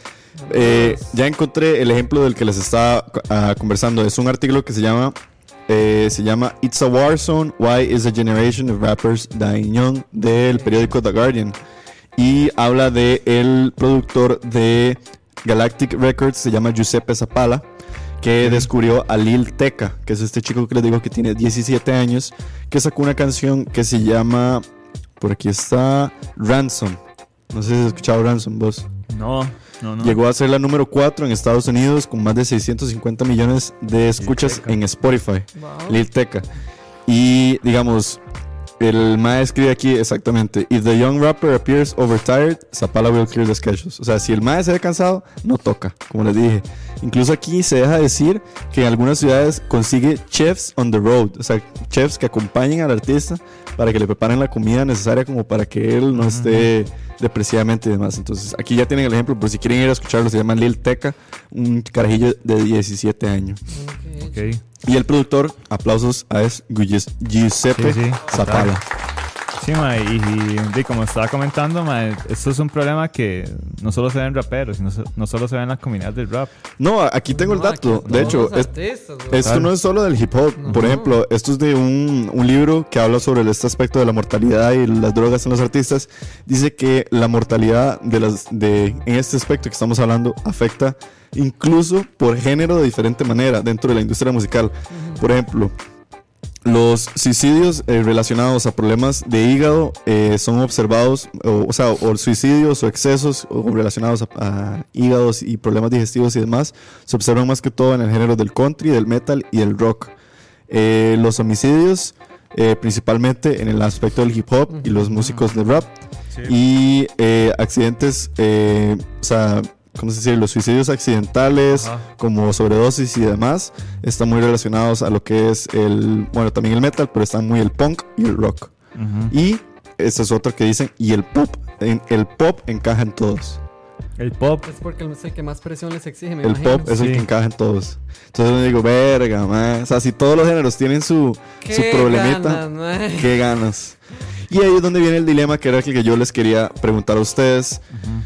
Eh, ya encontré el ejemplo del que les estaba uh, conversando. Es un artículo que se llama... Eh, se llama It's a War Zone, Why is a Generation of Rappers Dying Young, del periódico The Guardian. Y habla de el productor de Galactic Records, se llama Giuseppe Zappala, que descubrió a Lil Teca, que es este chico que les digo que tiene diecisiete años, que sacó una canción que se llama, por aquí está, Ransom. No sé si has escuchado Ransom, vos. No, no, no. Llegó a ser la número cuatro en Estados Unidos con más de seiscientos cincuenta millones de escuchas en Spotify. Wow. Lil Teca. Y digamos, El mae escribe aquí exactamente: if the young rapper appears overtired, Zapala will clear the schedules. O sea, si el mae se ve cansado, no toca, como les dije. Incluso aquí se deja decir que en algunas ciudades consigue chefs on the road, o sea, chefs que acompañen al artista para que le preparen la comida necesaria como para que él no esté depresivamente y demás. Entonces aquí ya tienen el ejemplo, por si quieren ir a escucharlo. Se llama Lil Teca, un carajillo de diecisiete años. Okay. Okay. Y el productor, aplausos a es Giuseppe sí, sí, Zapala. Sí, ma, y, y, y como estaba comentando, ma, esto es un problema que no solo se ve en raperos, sino no solo se ve en las comunidades del rap. No, aquí tengo no, el dato. De hecho, es, artistas, esto no es solo del hip hop. No. Por ejemplo, esto es de un, un libro que habla sobre este aspecto de la mortalidad y las drogas en los artistas. Dice que la mortalidad de las, de, en este aspecto que estamos hablando afecta incluso por género de diferente manera dentro de la industria musical. Uh-huh. Por ejemplo, los suicidios eh, relacionados a problemas de hígado eh, son observados, o, o sea, o suicidios o excesos o relacionados a, a hígados y problemas digestivos y demás, se observan más que todo en el género del country, del metal y el rock. Eh, los homicidios, eh, principalmente en el aspecto del hip hop y los músicos de rap. Sí. Y eh, accidentes, eh, o sea, ¿cómo se dice? Los suicidios accidentales, ajá, como sobredosis y demás, están muy relacionados a lo que es el, bueno, también el metal, pero están muy el punk y el rock. Uh-huh. Y este es otro que dicen, y el pop, en, el pop encaja en todos. El pop es porque es el que más presión les exige, me El imagino. Pop es sí. el que encaja en todos. Entonces yo digo, verga, man. O sea, si todos los géneros tienen su, su problemita, ganas, qué ganas. Y ahí es donde viene el dilema, que era el que yo les quería preguntar a ustedes. Uh-huh.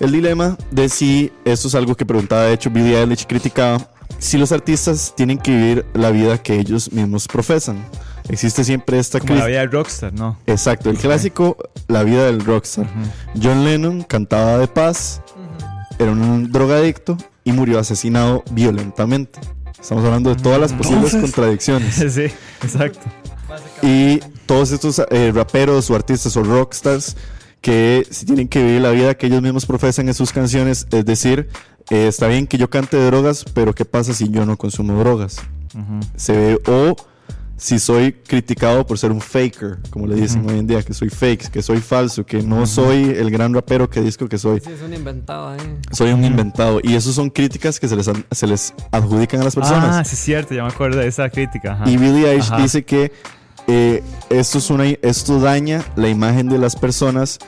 El dilema de si, esto es algo que preguntaba, de hecho, Billie Eilish criticaba, si los artistas tienen que vivir la vida que ellos mismos profesan. Existe siempre esta... Como cri- la vida del rockstar, ¿no? Exacto, el okay. clásico, la vida del rockstar. Uh-huh. John Lennon cantaba de paz, uh-huh. era un drogadicto y murió asesinado violentamente. Estamos hablando de todas las posibles contradicciones. Sí, exacto. Y todos estos eh, raperos o artistas o rockstars que si tienen que vivir la vida que ellos mismos profesan en sus canciones, es decir, eh, está bien que yo cante de drogas, pero ¿qué pasa si yo no consumo drogas? Uh-huh. Se ve, o si soy criticado por ser un faker, como le dicen uh-huh. hoy en día, que soy fake, que soy falso, que no uh-huh. soy el gran rapero que disco que soy. Sí, es un inventado, ¿eh? Soy un inventado. Y eso son críticas que se les, se les adjudican a las personas. Ah, sí, es cierto, ya me acuerdo de esa crítica. Ajá. Y Billie Eilish dice que Eh, esto, es una, esto daña la imagen de las personas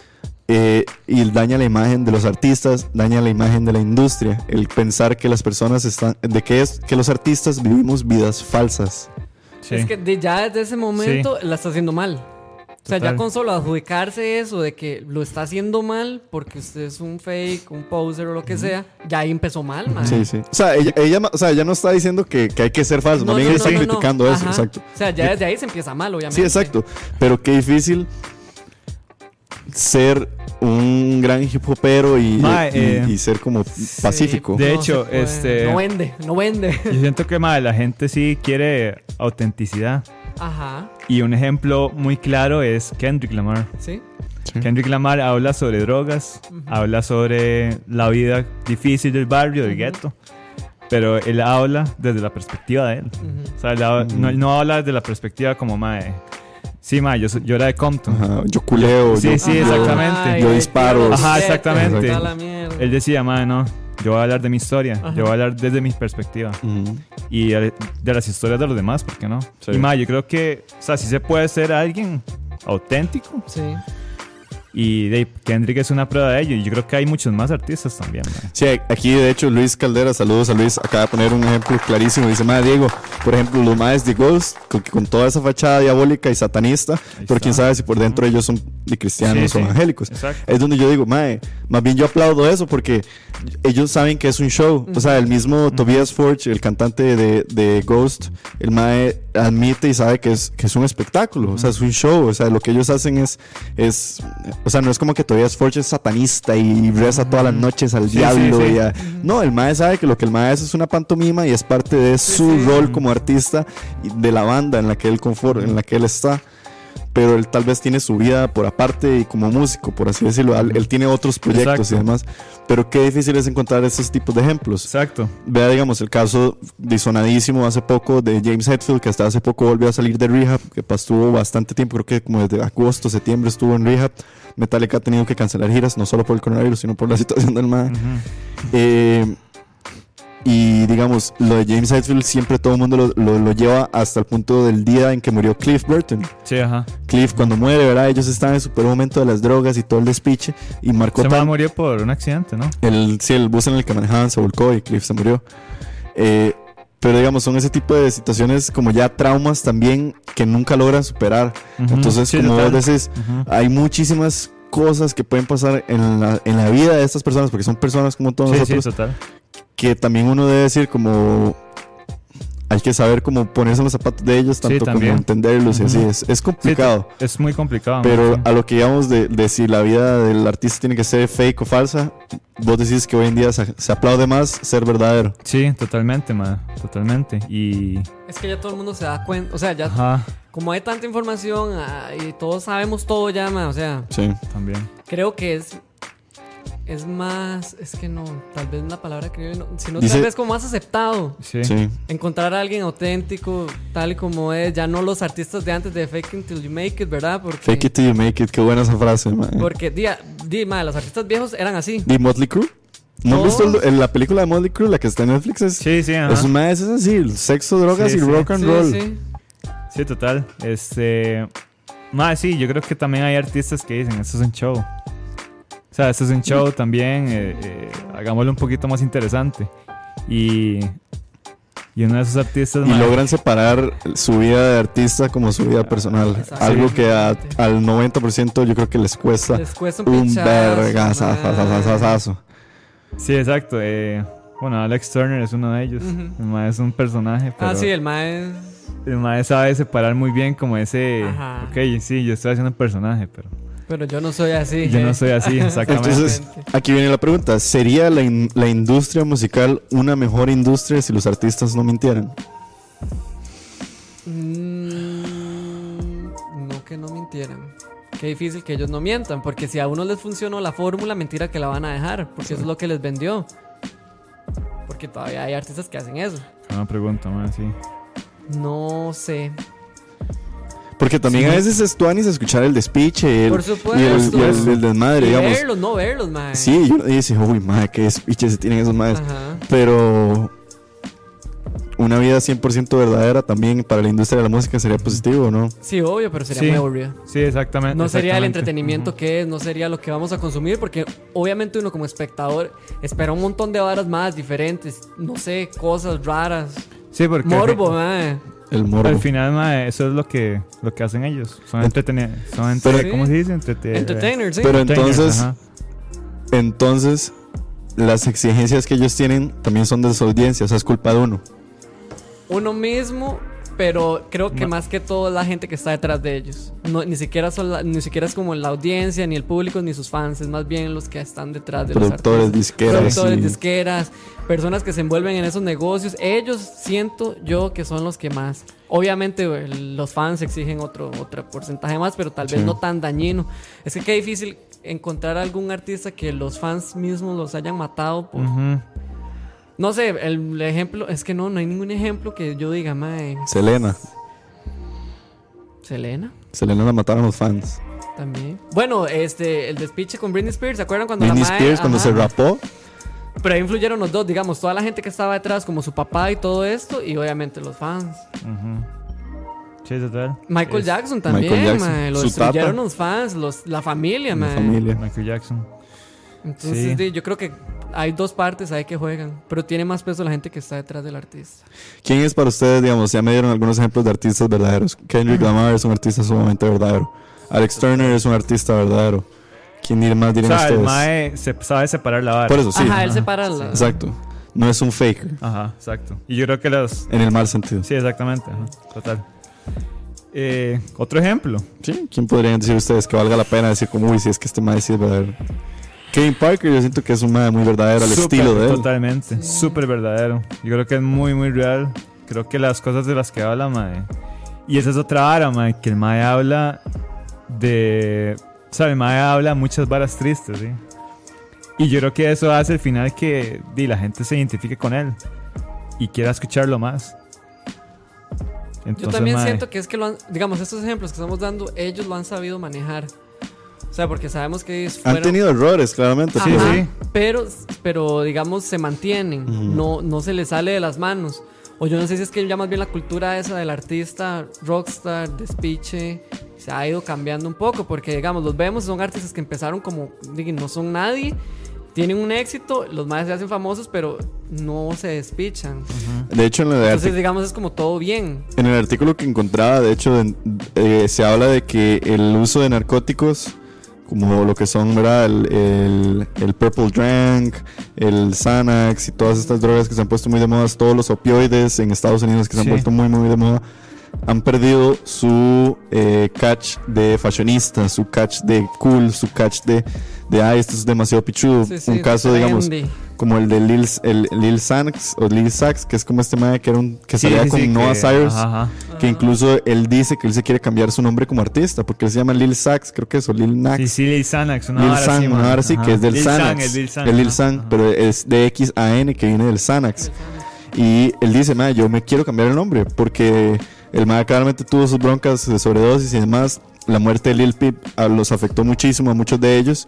eh, y daña la imagen de los artistas, daña la imagen de la industria, el pensar que las personas están, de que es que los artistas vivimos vidas falsas. Sí. Es que de, ya desde ese momento sí. la está haciendo mal. O sea, total. Ya con solo adjudicarse eso de que lo está haciendo mal porque usted es un fake, un poser o lo que sea, ya ahí empezó mal, man. Sí, sí. O sea, ella, ella, o sea, ella no está diciendo que, que hay que ser falso, no, no, no, ella no, está no, criticando no. eso, ajá. exacto. O sea, ya desde ahí se empieza mal, obviamente. Sí, exacto. Pero qué difícil ser un gran hip hopero y, ma, eh, y, y ser como sí, pacífico. De hecho, no este... No vende, no vende. Yo siento que, ma, la gente sí quiere autenticidad. Ajá. Y un ejemplo muy claro es Kendrick Lamar. ¿Sí? Sí. Kendrick Lamar habla sobre drogas, uh-huh. habla sobre la vida difícil del barrio, del uh-huh. gueto, pero él habla desde la perspectiva de él. Uh-huh. O sea, él ha- uh-huh. no, él no habla desde la perspectiva como mae. Sí, mae, yo, yo era de Compton. Ajá, yo culeo. Sí, yo, sí, yo, exactamente. Ay, yo disparo. Ajá, exactamente. Exacto. Él decía, mae, no. Yo voy a hablar de mi historia, ajá. yo voy a hablar desde mi perspectiva uh-huh. y de las historias de los demás, ¿por qué no? Sí. Y más, yo creo que, o sea, sí se puede ser alguien auténtico. Sí. Y Dave Kendrick es una prueba de ello. Y yo creo que hay muchos más artistas también, man. Sí, aquí de hecho Luis Caldera, saludos a Luis, acaba de poner un ejemplo clarísimo. Dice, madre Diego, por ejemplo, los maes de Ghost, con, con toda esa fachada diabólica y satanista, pero quién sabe si por dentro ellos son de cristianos sí, o sí. evangélicos. Exacto. Es donde yo digo, madre, más bien yo aplaudo eso porque ellos saben que es un show. O sea, el mismo Tobias Forge, el cantante de, de Ghost, el mae admite y sabe que es, que es un espectáculo. O sea, es un show. O sea, lo que ellos hacen es... es o sea, no es como que Tobias Forge es satanista y reza todas las noches al sí, diablo. Sí, sí. Y a... No, el mae sabe que lo que el mae hace es una pantomima y es parte de su sí, sí. rol como artista de la banda en la que él confort, en la que él está. pero él tal vez tiene su vida por aparte y como músico, por así decirlo. Él, él tiene otros proyectos, exacto, y demás. Pero qué difícil es encontrar estos tipos de ejemplos. Exacto. Vea, digamos, el caso disonadísimo hace poco de James Hetfield, que hasta hace poco volvió a salir de rehab, que estuvo bastante tiempo, creo que como desde agosto, septiembre estuvo en rehab. Metallica ha tenido que cancelar giras, no solo por el coronavirus, sino por la situación del M A D. Uh-huh. Eh... Y digamos, lo de James Hetfield siempre todo el mundo lo, lo, lo lleva hasta el punto del día en que murió Cliff Burton. Sí, ajá. Cliff, cuando muere, ¿verdad? Ellos estaban en su peor momento de las drogas y todo el despiche. Y marcó. Se tan... murió por un accidente, ¿no? El, sí, el bus en el que manejaban se volcó y Cliff se murió. Eh, pero digamos, son ese tipo de situaciones como ya traumas también que nunca logran superar. Uh-huh. Entonces, sí, como vos decís, uh-huh, hay muchísimas cosas que pueden pasar en la, en la vida de estas personas, porque son personas como todos, sí, nosotros. Sí, total. Que también uno debe decir como... Hay que saber cómo ponerse en los zapatos de ellos, tanto sí, como entenderlos, uh-huh, y así. Es, es complicado. Sí, es muy complicado. Pero sí, a lo que digamos de, de si la vida del artista tiene que ser fake o falsa, vos decís que hoy en día se, se aplaude más ser verdadero. Sí, totalmente, madre. Totalmente. Y... Es que ya todo el mundo se da cuenta. O sea, ya... Ajá. Como hay tanta información y todos sabemos todo ya, madre. O sea... Sí, también. Creo que es... Es más, es que no, tal vez la palabra creíble no, sino dice, tal vez como más aceptado, sí. Sí. Encontrar a alguien auténtico tal y como es, ya no los artistas de antes de fake it till you make it, ¿verdad? Porque, fake it till you make it, qué buena esa frase, man. Porque, di, di, man, los artistas viejos eran así. ¿De Motley Crue? ¿No han visto el, la película de Motley Crue, la que está en Netflix? Es, sí, sí, ajá. Es una es así, sexo, drogas, sí, y sí, rock and sí, roll. Sí, sí, total. Este, man, sí, yo creo que también hay artistas que dicen, esto es un show. O sea, este es un show también, eh, eh, hagámoslo un poquito más interesante. Y, y uno de esos artistas... Y madre, logran separar su vida de artista como su vida personal. Algo que a, al noventa por ciento yo creo que les cuesta, les cuesta un, un vergasazo. Sí, exacto. Eh, bueno, Alex Turner es uno de ellos. Uh-huh. El mae es un personaje. Pero ah, sí, el mae es... El mae sabe separar muy bien como ese... Ajá. Ok, sí, yo estoy haciendo un personaje, pero... Pero yo no soy así. Yo ¿eh? no soy así, exactamente. Entonces, aquí viene la pregunta. ¿Sería la, in- la industria musical una mejor industria si los artistas no mintieran? Mm, no que no mintieran. Qué difícil que ellos no mientan, porque si a uno les funcionó la fórmula, mentira que la van a dejar, porque sí, eso es lo que les vendió. Porque todavía hay artistas que hacen eso. Una pregunta más, sí. No sé. Porque también sí, a veces es tuanis escuchar el despiche, el, supuesto, y, el, y el, el desmadre, y digamos. Verlos, no verlos, mae. Sí, yo dije, uy, mae, qué despiche se tienen esos maes. Ajá. Pero una vida cien por ciento verdadera también para la industria de la música sería positivo, ¿no? Sí, obvio, pero sería sí, muy aburrida. Sí, exactamente. No exactamente. Sería el entretenimiento, uh-huh, que es, no sería lo que vamos a consumir, porque obviamente uno como espectador espera un montón de varas más diferentes, no sé, cosas raras. Sí, porque... Morbo, el... mae. El morbo. Al final, mae, eso es lo que, lo que hacen ellos. Son entretenidos. Entre- ¿Cómo se dice? Entrete- Entertainers, sí. Pero entonces, ajá, entonces, las exigencias que ellos tienen también son de su audiencia. O sea, es culpa de uno. Uno mismo, pero creo que no, más que todo la gente que está detrás de ellos. No, ni, siquiera son la, ni siquiera es como la audiencia, ni el público, ni sus fans. Es más bien los que están detrás de los artistas. Productores, disqueras. Productores, y... disqueras. Personas que se envuelven en esos negocios, ellos siento yo que son los que más. Obviamente los fans exigen otro, otro porcentaje más, pero tal vez sí, no tan dañino. Es que qué difícil encontrar algún artista que los fans mismos los hayan matado por... Uh-huh. No sé, el ejemplo... Es que no, no hay ningún ejemplo que yo diga, mae... Selena. ¿Selena? Selena la mataron los fans. También. Bueno, este, el despiche con Britney Spears, ¿se acuerdan cuando Britney la mae... Britney Spears cuando ajá, se rapó? Pero ahí influyeron los dos, digamos, toda la gente que estaba detrás, como su papá y todo esto, y obviamente los fans. Uh-huh. Sí, total. Michael es... Jackson también, Michael Jackson. Mae, los destruyeron los fans, los, la familia, la mae. familia, Michael Jackson. Entonces, sí, yo creo que hay dos partes ahí que juegan, pero tiene más peso la gente que está detrás del artista. ¿Quién es para ustedes, digamos, ya me dieron algunos ejemplos de artistas verdaderos? Kendrick Lamar es un artista sumamente verdadero. Alex Turner es un artista verdadero. ¿Quién más dirían o sea, ustedes? El mae se sabe separar la vara. Por eso sí. Ajá, él separa la vara. Exacto. No es un faker. Ajá, exacto. Y yo creo que los... En el mal sentido. Sí, exactamente. Ajá, total. Eh, Otro ejemplo. Sí, ¿quién podrían decir ustedes que valga la pena decir como, uy, si es que este mae sí es verdadero? Kevin Parker, yo siento que es un mae muy verdadero al super, estilo de él. Totalmente, sí, súper verdadero. Yo creo que es muy, muy real. Creo que las cosas de las que habla, mae, Y esa es otra vara, mae, que el mae habla de... O sea, el mae habla muchas varas tristes, ¿sí? Y yo creo que eso hace al final que di, la gente se identifique con él y quiera escucharlo más. Entonces, yo también mae... siento que es que, lo han, digamos, estos ejemplos que estamos dando, ellos lo han sabido manejar. O sea, porque sabemos que ellos fueron... Han tenido errores, claramente. Ajá, sí, sí. Pero, pero, digamos, se mantienen. Uh-huh. No, no se les sale de las manos. O yo no sé si es que ya más bien la cultura esa del artista rockstar, despiche, se ha ido cambiando un poco. Porque, digamos, los vemos, son artistas que empezaron como... No son nadie, tienen un éxito, los más se hacen famosos, pero no se despichan. Uh-huh. De hecho, en el entonces, digamos, es como todo bien. En el artículo que encontraba, de hecho, eh, se habla de que el uso de narcóticos... como lo que son, ¿verdad? El, el, el Purple Drank, el Xanax y todas estas drogas que se han puesto muy de moda, todos los opioides en Estados Unidos que se han sí. puesto muy, muy de moda, han perdido su eh, catch de fashionista, su catch de cool, su catch de, de ah, esto es demasiado pichudo. Sí, sí, un caso, digamos, trendy, como el de Lil, el, Lil Xanax o Lil Sax, que es como este mae que, era un, que sí, salía sí, con sí, Noah que, Cyrus, ajá, ajá. que incluso él dice que él se quiere cambiar su nombre como artista, porque él se llama Lil Sax, creo que eso, Lil Nax. Sí, sí, Lil Xanax, una Lil San, sí, una hora sí, que es del Lil Xanax, San, el Lil San, el Lil San ajá, pero es de X A N, que viene del Xanax. Y él dice, mae, yo me quiero cambiar el nombre, porque el mae claramente tuvo sus broncas de sobredosis y demás, la muerte de Lil Peep los afectó muchísimo a muchos de ellos.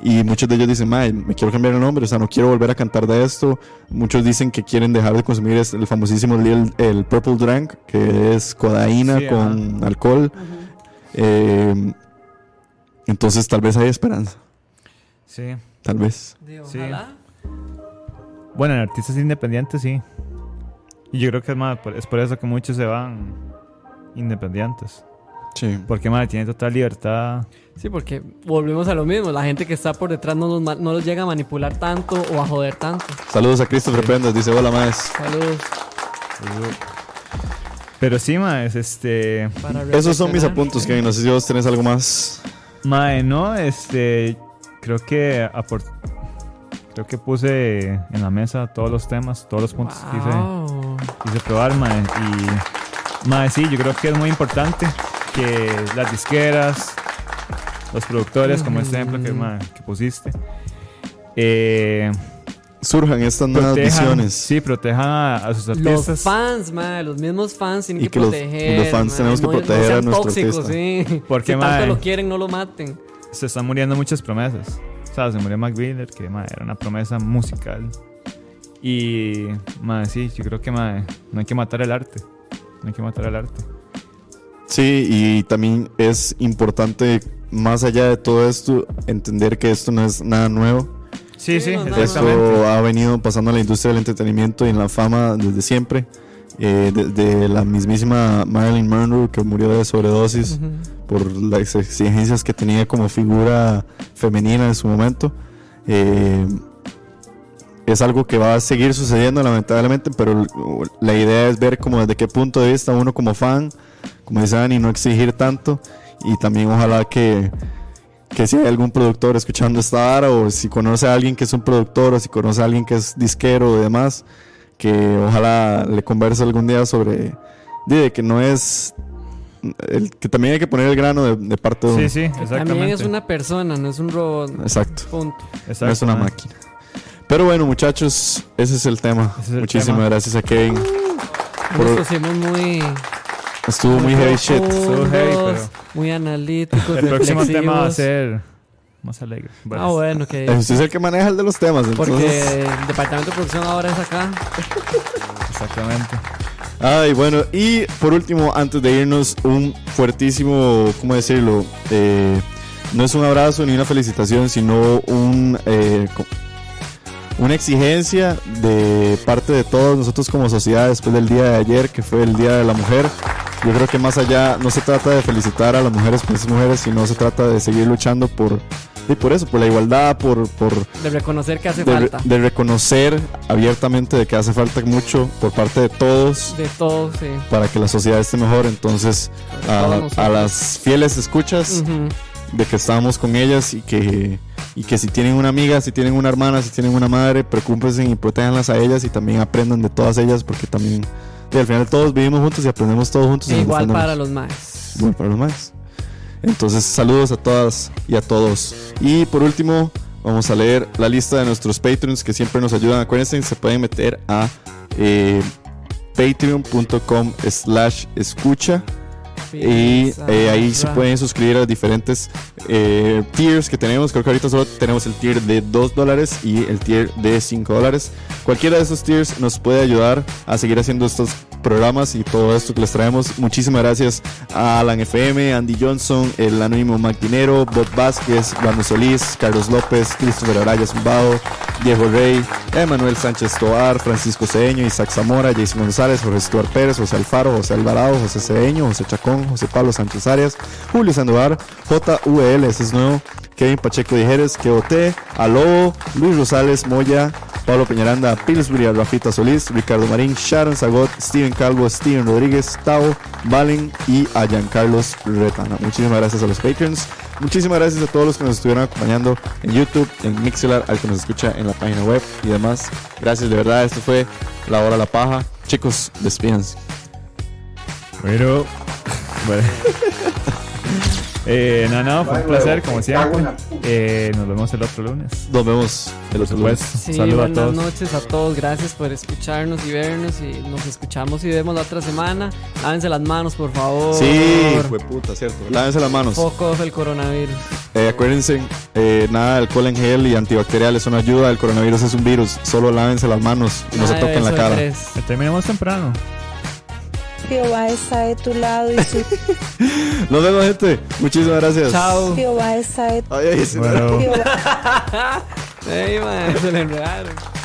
Y muchos de ellos dicen, mae, me quiero cambiar el nombre, o sea, no quiero volver a cantar de esto. Muchos dicen que quieren dejar de consumir el famosísimo Lil, el Purple Drank, que es codeína sí, con ajá. alcohol. Eh, entonces, tal vez hay esperanza. Sí. Tal vez. De ojalá. Sí. Bueno, en artistas independientes, sí. Y yo creo que es, más, es por eso que muchos se van independientes. Sí. Porque madre, tiene total libertad. Sí, porque volvemos a lo mismo. La gente que está por detrás no los, ma- no los llega a manipular tanto o a joder tanto. Saludos a Christopher sí. Prendas, dice hola maes. Saludos. Saludos. Pero sí, maes, este... esos son mis apuntes, Kevin. No sé si vos tenés algo más. Mae, no, este... Creo que... Aport... Creo que puse en la mesa todos los temas, todos los puntos wow. que hice, hice probar, mae. Y... mae, sí, yo creo que es muy importante... que las disqueras, los productores, como este ejemplo que, man, que pusiste, eh, surjan estas nuevas protejan, visiones. Sí, protejan a, a sus artistas. Los fans, man, los mismos fans tienen y que, que proteger. Los, los fans man, tenemos no, que proteger no a nuestros tóxicos, artista. Sí. Porque, si man, tanto lo quieren, no lo maten. Se están muriendo muchas promesas. O sea, se murió Mac Miller, que man, era una promesa musical. Y, man, sí, yo creo que man, no hay que matar el arte. No hay que matar el arte. Sí, y también es importante, más allá de todo esto, entender que esto no es nada nuevo. Sí, sí, exactamente. Esto ha venido pasando en la industria del entretenimiento y en la fama desde siempre. Eh, desde la mismísima Marilyn Monroe, que murió de sobredosis uh-huh. por las exigencias que tenía como figura femenina en su momento. Eh, es algo que va a seguir sucediendo, lamentablemente, pero la idea es ver como desde qué punto de vista uno como fan... como dice Dani, no exigir tanto. Y también ojalá que, que si hay algún productor escuchando esta vara, o si conoce a alguien que es un productor, o si conoce a alguien que es disquero y demás, que ojalá le converse algún día sobre de que no es el, que también hay que poner el grano de, de parte de uno. Sí, sí, exactamente. También es una persona, no es un robot. Exacto, punto. Exacto. No es una máquina. Pero bueno, muchachos, ese es el tema. Es el Muchísimas tema. gracias a Kevin. Uh, Nos pusimos muy... Estuvo muy heavy shit. Estuvo heavy, pero... muy analítico. El próximo tema va a ser más alegre. Bueno. Ah, bueno, que... Okay. Usted es el que maneja el de los temas, entonces... Porque el departamento de producción ahora es acá. Exactamente. Ay, bueno, y por último, antes de irnos, un fuertísimo... ¿Cómo decirlo? Eh, no es un abrazo ni una felicitación, sino un... Eh, una exigencia de parte de todos nosotros como sociedad después del día de ayer, que fue el Día de la Mujer. Yo creo que más allá no se trata de felicitar a las mujeres por esas mujeres, sino se trata de seguir luchando por, y por eso, por la igualdad, por, por de reconocer que hace de, falta, de reconocer abiertamente de que hace falta mucho por parte de todos, de todos, sí, para que la sociedad esté mejor. Entonces a, a las fieles escuchas, uh-huh, de que estábamos con ellas y que, y que si tienen una amiga, si tienen una hermana, si tienen una madre, preocúpense y protéjanlas a ellas, y también aprendan de todas ellas, porque también y al final todos vivimos juntos y aprendemos todos juntos. E igual para los más. Igual para los más. Entonces, saludos a todas y a todos. Y por último, vamos a leer la lista de nuestros Patreons que siempre nos ayudan. Acuérdense, se pueden meter a eh, patreon.com slash escucha. Y eh, ahí se pueden suscribir a los diferentes eh, tiers que tenemos. Creo que ahorita solo tenemos el tier de dos dólares y el tier de cinco dólares. Cualquiera de esos tiers nos puede ayudar a seguir haciendo estos programas y todo esto que les traemos. Muchísimas gracias a Alan F M, Andy Johnson, el anónimo Mac Dinero, Bob Vázquez, Vamos Solís, Carlos López, Christopher Araya Zumbado, Diego Rey, Emanuel Sánchez Tobar, Francisco Cedeño, Isaac Zamora, Jason González, Jorge Stuart Pérez, José Alfaro, José Alvarado, José Cedeño, José Chacón, José Pablo Sánchez Arias, Julio Sandoval, J V L, ese es nuevo, Kevin Pacheco Dijeres, Keoté, Alobo, Luis Rosales, Moya, Pablo Peñaranda, Pillsbury, Rafita Solís, Ricardo Marín, Sharon Zagot, Steven Calvo, Steven Rodríguez, Tao, Valen y a Giancarlos Retana. Muchísimas gracias a los Patreons. Muchísimas gracias a todos los que nos estuvieron acompañando en YouTube, en Mixelar, al que nos escucha en la página web y demás. Gracias de verdad, esto fue La Hora de la Paja. Chicos, despídense. Bueno, bueno. Eh, no, no, fue un placer, como siempre. Eh, nos vemos el otro lunes. Nos vemos el otro lunes. Sí, saludos a todos. Buenas noches a todos. Gracias por escucharnos y vernos. Y nos escuchamos y vemos la otra semana. Lávense las manos, por favor. Sí, fue puta, cierto. Lávense las manos. Poco del coronavirus. Eh, acuérdense, eh, nada de alcohol en gel y antibacteriales son ayuda. El coronavirus es un virus. Solo lávense las manos y no se toquen la cara. Terminemos temprano. Jehová está de tu lado y su... Nos vemos, gente. Muchísimas gracias. Chao. Jehová está de tu lado. Ay, ay, se bueno. Jehová... Ey, man, se le enredaron.